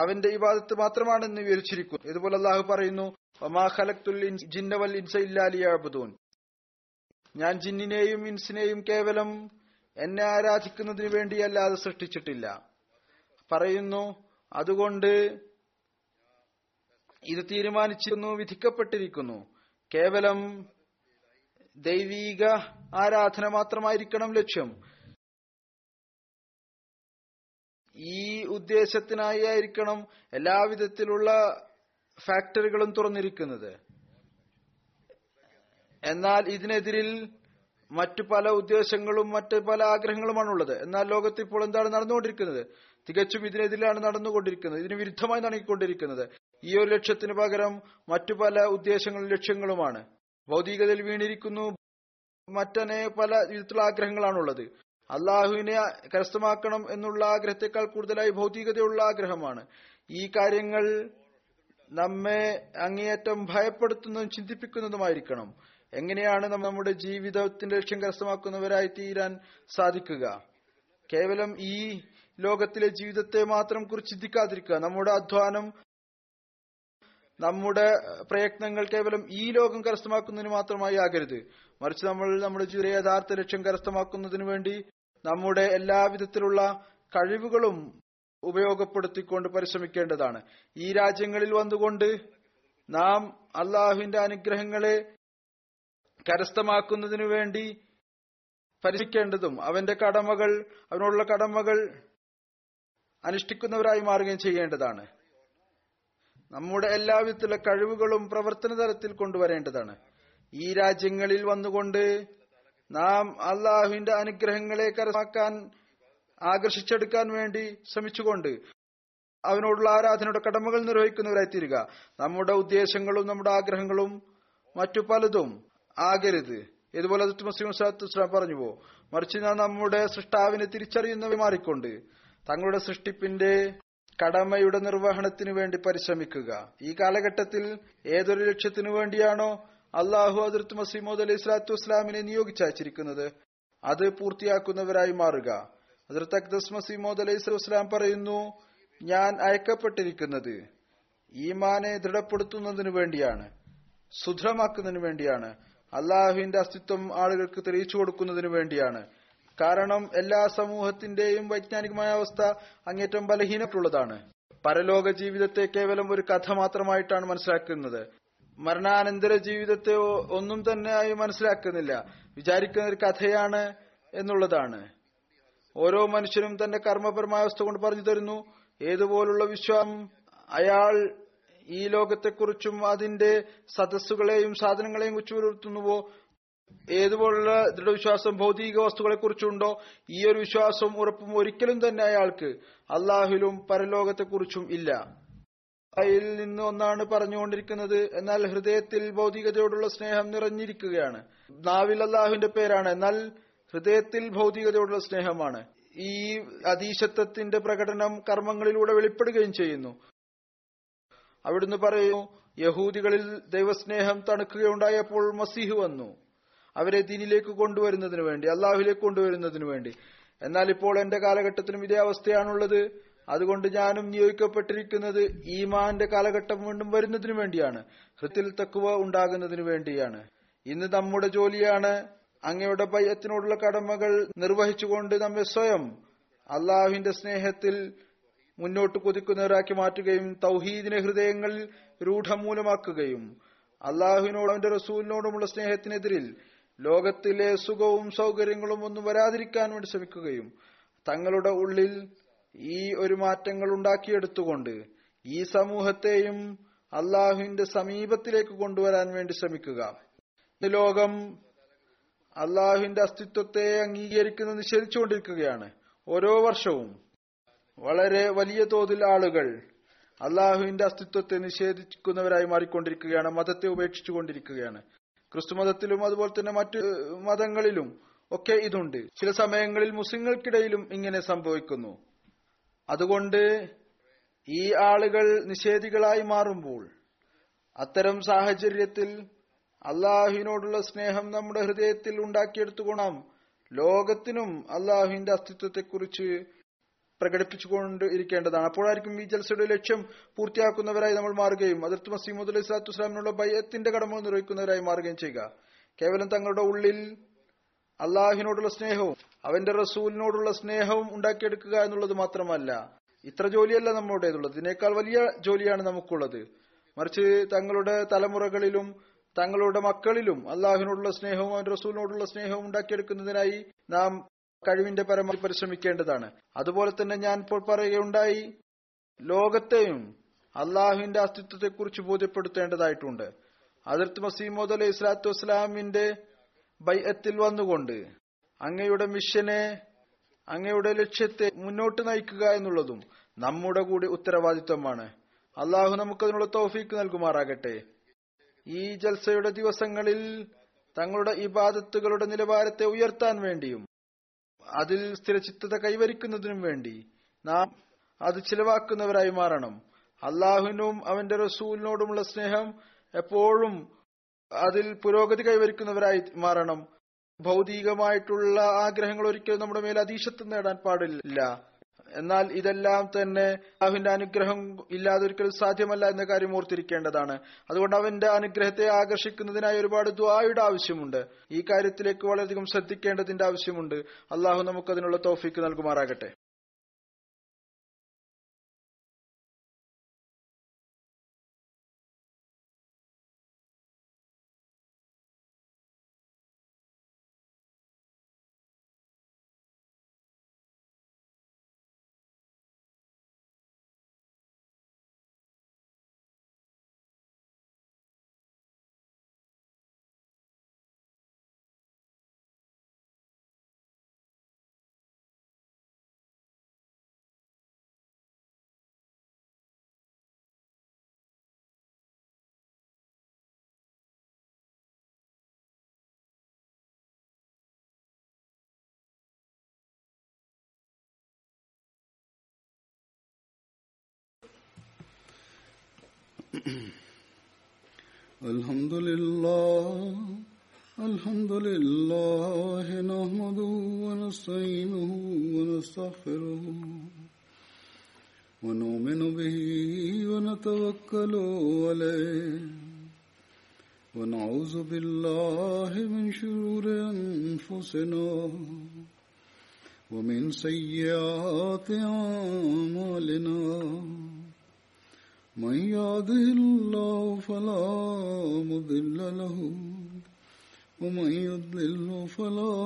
അവന്റെ ഇബാദത്ത് മാത്രമാണെന്ന് വിവരിച്ചിരിക്കും. ഇതുപോലെ അള്ളാഹു പറയുന്നു, വമാ ഖലഖ്തുൽ ജിന്ന വൽ ഇൻസ ഇല്ലാ ലിയഅ്ബുദൂൻ, ഞാൻ ജിന്നിനെയും ഇൻസിനെയും കേവലം എന്നെ ആരാധിക്കുന്നതിന് വേണ്ടിയല്ലാതെ സൃഷ്ടിച്ചിട്ടില്ല. പറയുന്നു. അതുകൊണ്ട് ഇത് തീരുമാനിച്ചിരുന്നു, വിധിക്കപ്പെട്ടിരിക്കുന്നു. കേവലം ദൈവീക ആരാധന മാത്രമായിരിക്കണം ലക്ഷ്യം. ഈ ഉദ്ദേശത്തിനായി ആയിരിക്കണം എല്ലാവിധത്തിലുള്ള ഫാക്ടറികളും തുറന്നിരിക്കുന്നത്. എന്നാൽ ഇതിനെതിരിൽ മറ്റു പല ഉദ്ദേശങ്ങളും മറ്റ് പല ആഗ്രഹങ്ങളുമാണുള്ളത്. എന്നാൽ ലോകത്ത് ഇപ്പോൾ എന്താണ് നടന്നുകൊണ്ടിരിക്കുന്നത്? തികച്ചും ഇതിനെതിരാണ് നടന്നുകൊണ്ടിരിക്കുന്നത്, ഇതിന് വിരുദ്ധമായി നടങ്ങിക്കൊണ്ടിരിക്കുന്നത്. ഈ ഒരു ലക്ഷ്യത്തിന് പകരം മറ്റു പല ഉദ്ദേശങ്ങളും ലക്ഷ്യങ്ങളുമാണ്. ഭൗതികതയിൽ വീണിരിക്കുന്നു, മറ്റനേ പല വിധത്തിലുള്ള ആഗ്രഹങ്ങളാണുള്ളത്. അള്ളാഹുവിനെ കരസ്ഥമാക്കണം എന്നുള്ള ആഗ്രഹത്തെക്കാൾ കൂടുതലായി ഭൗതികതയുള്ള ആഗ്രഹമാണ്. ഈ കാര്യങ്ങൾ നമ്മെ അങ്ങേയറ്റം ഭയപ്പെടുത്തുന്നതും ചിന്തിപ്പിക്കുന്നതുമായിരിക്കണം. എങ്ങനെയാണ് നമ്മുടെ ജീവിതത്തിന്റെ ലക്ഷ്യം കരസ്ഥമാക്കുന്നവരായി തീരാൻ സാധിക്കുക? കേവലം ഈ ലോകത്തിലെ ജീവിതത്തെ മാത്രം കുറിച്ച് ചിന്തിക്കാതിരിക്കുക. നമ്മുടെ അധ്വാനം, നമ്മുടെ പ്രയത്നങ്ങൾ കേവലം ഈ ലോകം കരസ്ഥമാക്കുന്നതിന് മാത്രമായി ആകരുത്. മറിച്ച് നമ്മൾ നമ്മുടെ ജീവിത യഥാർത്ഥ ലക്ഷ്യം കരസ്ഥമാക്കുന്നതിനു വേണ്ടി നമ്മുടെ എല്ലാവിധത്തിലുള്ള കഴിവുകളും ഉപയോഗപ്പെടുത്തിക്കൊണ്ട് പരിശ്രമിക്കേണ്ടതാണ്. ഈ രാജ്യങ്ങളിൽ വന്നുകൊണ്ട് നാം അള്ളാഹുവിന്റെ അനുഗ്രഹങ്ങളെ കരസ്ഥമാക്കുന്നതിനു വേണ്ടി പരിശ്രമിക്കേണ്ടതും അവനുള്ള കടമകൾ അനുഷ്ഠിക്കുന്നവരായി മാറുകയും ചെയ്യേണ്ടതാണ്. നമ്മുടെ എല്ലാവിധത്തിലുള്ള കഴിവുകളും പ്രവർത്തന തലത്തിൽ കൊണ്ടുവരേണ്ടതാണ്. ഈ രാജ്യങ്ങളിൽ വന്നുകൊണ്ട് നാം അള്ളാഹുവിന്റെ അനുഗ്രഹങ്ങളെ കരസ്ഥമാക്കാൻ ആകർഷിച്ചെടുക്കാൻ വേണ്ടി ശ്രമിച്ചുകൊണ്ട് അവനോടുള്ള ആരാധനയുടെ കടമകൾ നിർവഹിക്കുന്നവരായി തീരുക. നമ്മുടെ ഉദ്ദേശങ്ങളും നമ്മുടെ ആഗ്രഹങ്ങളും മറ്റു പലതും ആകരുത്. ഇതുപോലെ മുസ്ലിം സലാം പറഞ്ഞു പോ. മറിച്ച് നാം നമ്മുടെ സൃഷ്ടാവിനെ തിരിച്ചറിയുന്നവ മാറിക്കൊണ്ട് തങ്ങളുടെ സൃഷ്ടിപ്പിന്റെ കടമയുടെ നിർവഹണത്തിനു വേണ്ടി പരിശ്രമിക്കുക. ഈ കാലഘട്ടത്തിൽ ഏതൊരു ലക്ഷ്യത്തിനു വേണ്ടിയാണോ അള്ളാഹു ഹദ്റത്ത് മസീഹ് മൗഊദ് അലൈഹി സ്വലാത്തു വസ്സലാമിനെ നിയോഗിച്ചയച്ചിരിക്കുന്നത് അത് പൂർത്തിയാക്കുന്നവരായി മാറുക. ഹദ്റത്ത് അഖ്ദസ് മസീഹ് മൗഊദ് അലൈഹി സ്വലാത്തു വസ്സലാം പറയുന്നു, ഞാൻ അയക്കപ്പെട്ടിരിക്കുന്നത് ഈമാനെ ദൃഢപ്പെടുത്തുന്നതിനു വേണ്ടിയാണ്, സുദൃഢമാക്കുന്നതിനു വേണ്ടിയാണ്, അള്ളാഹുവിന്റെ അസ്തിത്വം ആളുകൾക്ക് തെളിയിച്ചു കൊടുക്കുന്നതിനു വേണ്ടിയാണ്. കാരണം എല്ലാ സമൂഹത്തിന്റെയും വൈജ്ഞാനികമായ അവസ്ഥ അങ്ങേറ്റം ബലഹീനപ്പെട്ടുള്ളതാണ്. പരലോക ജീവിതത്തെ കേവലം ഒരു കഥ മാത്രമായിട്ടാണ് മനസ്സിലാക്കുന്നത്. മരണാനന്തര ജീവിതത്തെ ഒന്നും തന്നെ ആയി മനസ്സിലാക്കുന്നില്ല, വിചാരിക്കുന്ന ഒരു കഥയാണ് എന്നുള്ളതാണ്. ഓരോ മനുഷ്യനും തന്റെ കർമ്മപരമായ അവസ്ഥ കൊണ്ട് പറഞ്ഞു തരുന്നു. ഏതുപോലുള്ള വിശ്വാസം അയാൾ ഈ ലോകത്തെക്കുറിച്ചും അതിന്റെ സദസ്സുകളെയും സാധനങ്ങളെയും കുറിച്ച് പുലർത്തുന്നുവോ, ഏതുപോലുള്ള ദൃഢവിശ്വാസം ഭൗതിക വസ്തുക്കളെ കുറിച്ചുണ്ടോ, ഈ ഒരു വിശ്വാസവും ഉറപ്പും ഒരിക്കലും തന്നെ അയാൾക്ക് അള്ളാഹുലും പരലോകത്തെക്കുറിച്ചും ഇല്ല. അതിൽ നിന്ന് ഒന്നാണ് പറഞ്ഞുകൊണ്ടിരിക്കുന്നത്, എന്നാൽ ഹൃദയത്തിൽ ഭൗതികതയോടുള്ള സ്നേഹം നിറഞ്ഞിരിക്കുകയാണ്. നാവിൽ അള്ളാഹുവിന്റെ പേരാണ്, എന്നാൽ ഹൃദയത്തിൽ ഭൗതികതയോടുള്ള സ്നേഹമാണ്. ഈ അതീശത്വത്തിന്റെ പ്രകടനം കർമ്മങ്ങളിലൂടെ വെളിപ്പെടുകയും ചെയ്യുന്നു. അവിടുന്ന് പറയുന്നു, യഹൂദികളിൽ ദൈവസ്നേഹം തണുക്കുകയുണ്ടായപ്പോൾ മസീഹ് വന്നു, അവരെ ദീനിലേക്ക് കൊണ്ടുവരുന്നതിനു വേണ്ടി, അള്ളാഹുലേക്ക് കൊണ്ടുവരുന്നതിനു വേണ്ടി. എന്നാൽ ഇപ്പോൾ എന്റെ കാലഘട്ടത്തിനും ഇതേ അവസ്ഥയാണുള്ളത്. അതുകൊണ്ട് ഞാനും നിയോഗിക്കപ്പെട്ടിരിക്കുന്നത് ഈമാന്റെ കാലഘട്ടം വീണ്ടും വരുന്നതിനു വേണ്ടിയാണ്, ഹൃത്തിൽ തഖ്വ ഉണ്ടാകുന്നതിനു വേണ്ടിയാണ്. ഇന്ന് നമ്മുടെ ജോലിയാണ് അങ്ങയുടെ ബൈഅത്തിനോടുള്ള കടമകൾ നിർവഹിച്ചുകൊണ്ട് നമ്മെ സ്വയം അള്ളാഹുവിന്റെ സ്നേഹത്തിൽ മുന്നോട്ട് കൊതിക്കുന്നവരാക്കി മാറ്റുകയും തൗഹീദിനെ ഹൃദയങ്ങളിൽ രൂഢമൂലമാക്കുകയും അള്ളാഹുവിനോടും അവന്റെ റസൂലിനോടുമുള്ള സ്നേഹത്തിനെതിരിൽ ലോകത്തിലെ സുഖവും സൗകര്യങ്ങളും ഒന്നും വരാതിരിക്കാൻ വേണ്ടി ശ്രമിക്കുകയും തങ്ങളുടെ ഉള്ളിൽ ഈ ഒരു മാറ്റങ്ങൾ ഉണ്ടാക്കിയെടുത്തുകൊണ്ട് ഈ സമൂഹത്തെയും അള്ളാഹുവിന്റെ സമീപത്തിലേക്ക് കൊണ്ടുവരാൻ വേണ്ടി ശ്രമിക്കുക. ഈ ലോകം അള്ളാഹുവിന്റെ അസ്തിത്വത്തെ അംഗീകരിക്കുന്നത് നിഷേധിച്ചുകൊണ്ടിരിക്കുകയാണ്. ഓരോ വർഷവും വളരെ വലിയ തോതിൽ ആളുകൾ അള്ളാഹുവിന്റെ അസ്തിത്വത്തെ നിഷേധിക്കുന്നവരായി മാറിക്കൊണ്ടിരിക്കുകയാണ്, മതത്തെ ഉപേക്ഷിച്ചുകൊണ്ടിരിക്കുകയാണ്. ക്രിസ്തുമതത്തിലും അതുപോലെ തന്നെ മറ്റു മതങ്ങളിലും ഒക്കെ ഇതുണ്ട്. ചില സമയങ്ങളിൽ മുസ്ലിങ്ങൾക്കിടയിലും ഇങ്ങനെ സംഭവിക്കുന്നു. അതുകൊണ്ട് ഈ ആളുകൾ നിഷേധികളായി മാറുമ്പോൾ അത്തരം സാഹചര്യത്തിൽ അള്ളാഹുവിനോടുള്ള സ്നേഹം നമ്മുടെ ഹൃദയത്തിൽ ഉണ്ടാക്കിയെടുത്തുകൊണ്ടാം ലോകത്തിനും അള്ളാഹുവിന്റെ അസ്തിത്വത്തെക്കുറിച്ച് പ്രകടിപ്പിച്ചുകൊണ്ട് ഇരിക്കേണ്ടതാണ്. അപ്പോഴായിരിക്കും ഈ ജൽസയുടെ ലക്ഷ്യം പൂർത്തിയാക്കുന്നവരായി നമ്മൾ മാറുകയും ഹദ്റത്ത് മസീഹ് മൗഊദ് അലൈഹി സ്വലാത്തു വസ്സലാമിനുള്ള ബൈഅത്തിന്റെ കടമകൾ നിർവഹിക്കുന്നവരായി മാറുകയും ചെയ്യുക. കേവലം തങ്ങളുടെ ഉള്ളിൽ അള്ളാഹിനോടുള്ള സ്നേഹവും അവന്റെ റസൂലിനോടുള്ള സ്നേഹവും ഉണ്ടാക്കിയെടുക്കുക എന്നുള്ളത് മാത്രമല്ല, ഇത്ര ജോലിയല്ല നമ്മുടേതുള്ളത്, ഇതിനേക്കാൾ വലിയ ജോലിയാണ് നമുക്കുള്ളത്. മറിച്ച് തങ്ങളുടെ തലമുറകളിലും തങ്ങളുടെ മക്കളിലും അള്ളാഹുവിനോടുള്ള സ്നേഹവും അവന്റെ റസൂലിനോടുള്ള സ്നേഹവും ഉണ്ടാക്കിയെടുക്കുന്നതിനായി നാം കഴിവിന്റെ പരമാവധി പരിശ്രമിക്കേണ്ടതാണ്. അതുപോലെ തന്നെ ഞാൻ ഇപ്പോൾ പറയുകയുണ്ടായി, ലോകത്തെയും അള്ളാഹുവിന്റെ അസ്തിത്വത്തെക്കുറിച്ച് ബോധ്യപ്പെടുത്തേണ്ടതായിട്ടുണ്ട്. അതിർത്ത് മസീമോദ് അലൈഹി സ്വലാത്തു വസ്സലാമിന്റെ ബൈഅത്തിൽ വന്നുകൊണ്ട് അങ്ങയുടെ മിഷനെ, അങ്ങയുടെ ലക്ഷ്യത്തെ മുന്നോട്ട് നയിക്കുക എന്നുള്ളതും നമ്മുടെ കൂടി ഉത്തരവാദിത്വമാണ്. അള്ളാഹു നമുക്കതിനുള്ള തൗഫീക്ക് നൽകുമാറാകട്ടെ. ഈ ജൽസയുടെ ദിവസങ്ങളിൽ തങ്ങളുടെ ഇബാദത്തുകളുടെ നിലവാരത്തെ ഉയർത്താൻ വേണ്ടിയും അതിൽ സ്ഥിരചിത്തത കൈവരിക്കുന്നതിനും വേണ്ടി നാം അത് ചിലവാക്കുന്നവരായി മാറണം. അള്ളാഹുവിനും അവന്റെ റസൂലിനോടുമുള്ള സ്നേഹം എപ്പോഴും അതിൽ പുരോഗതി കൈവരിക്കുന്നവരായി മാറണം. ഭൗതികമായിട്ടുള്ള ആഗ്രഹങ്ങൾ ഒരിക്കലും നമ്മുടെ മേൽ അധീശത്വം നേടാൻ പാടില്ല. എന്നാൽ ഇതെല്ലാം തന്നെ അവന്റെ അനുഗ്രഹം ഇല്ലാതെ ഒരിക്കലും സാധ്യമല്ല എന്ന കാര്യം ഓർത്തിരിക്കേണ്ടതാണ്. അതുകൊണ്ട് അവന്റെ അനുഗ്രഹത്തെ ആകർഷിക്കുന്നതിനായി ഒരുപാട് ദുആയുടെ ആവശ്യമുണ്ട്. ഈ കാര്യത്തിലേക്ക് വളരെയധികം ശ്രദ്ധിക്കേണ്ടതിന്റെ ആവശ്യമുണ്ട്. അള്ളാഹു നമുക്കതിനുള്ള തൗഫീക്ക് നൽകുമാറാകട്ടെ. Alhamdulillah nahmaduhu wa nasta'inuhu wa nastaghfiruhu wa nu'minu bihi wa natawakkalu alayhi wa na'udhu billahi min shururi anfusina wa min sayyiati a'malina من يهده الله فلا مضل له ومن يضلل فلا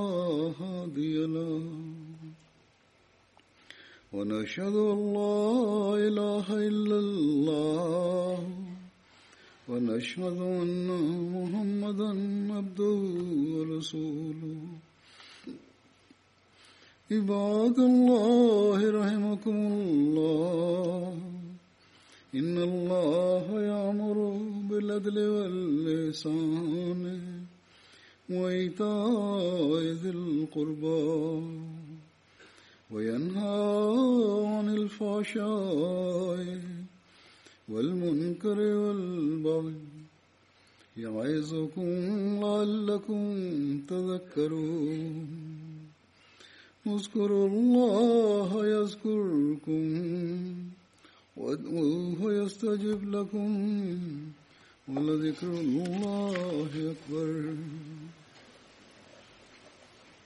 هادي له ونشهد أن لا إله إلا الله ونشهد أن محمدا عبده ورسوله عباد الله رحمكم الله إن الله يأمر بالعدل والإحسان وإيتاء ذي القربى وينهى عن الفحشاء والمنكر والبغي يعظكم لعلكم تذكرون اذكروا الله يذكركم وادعوه يستجب لكم ولذكر الله أكبر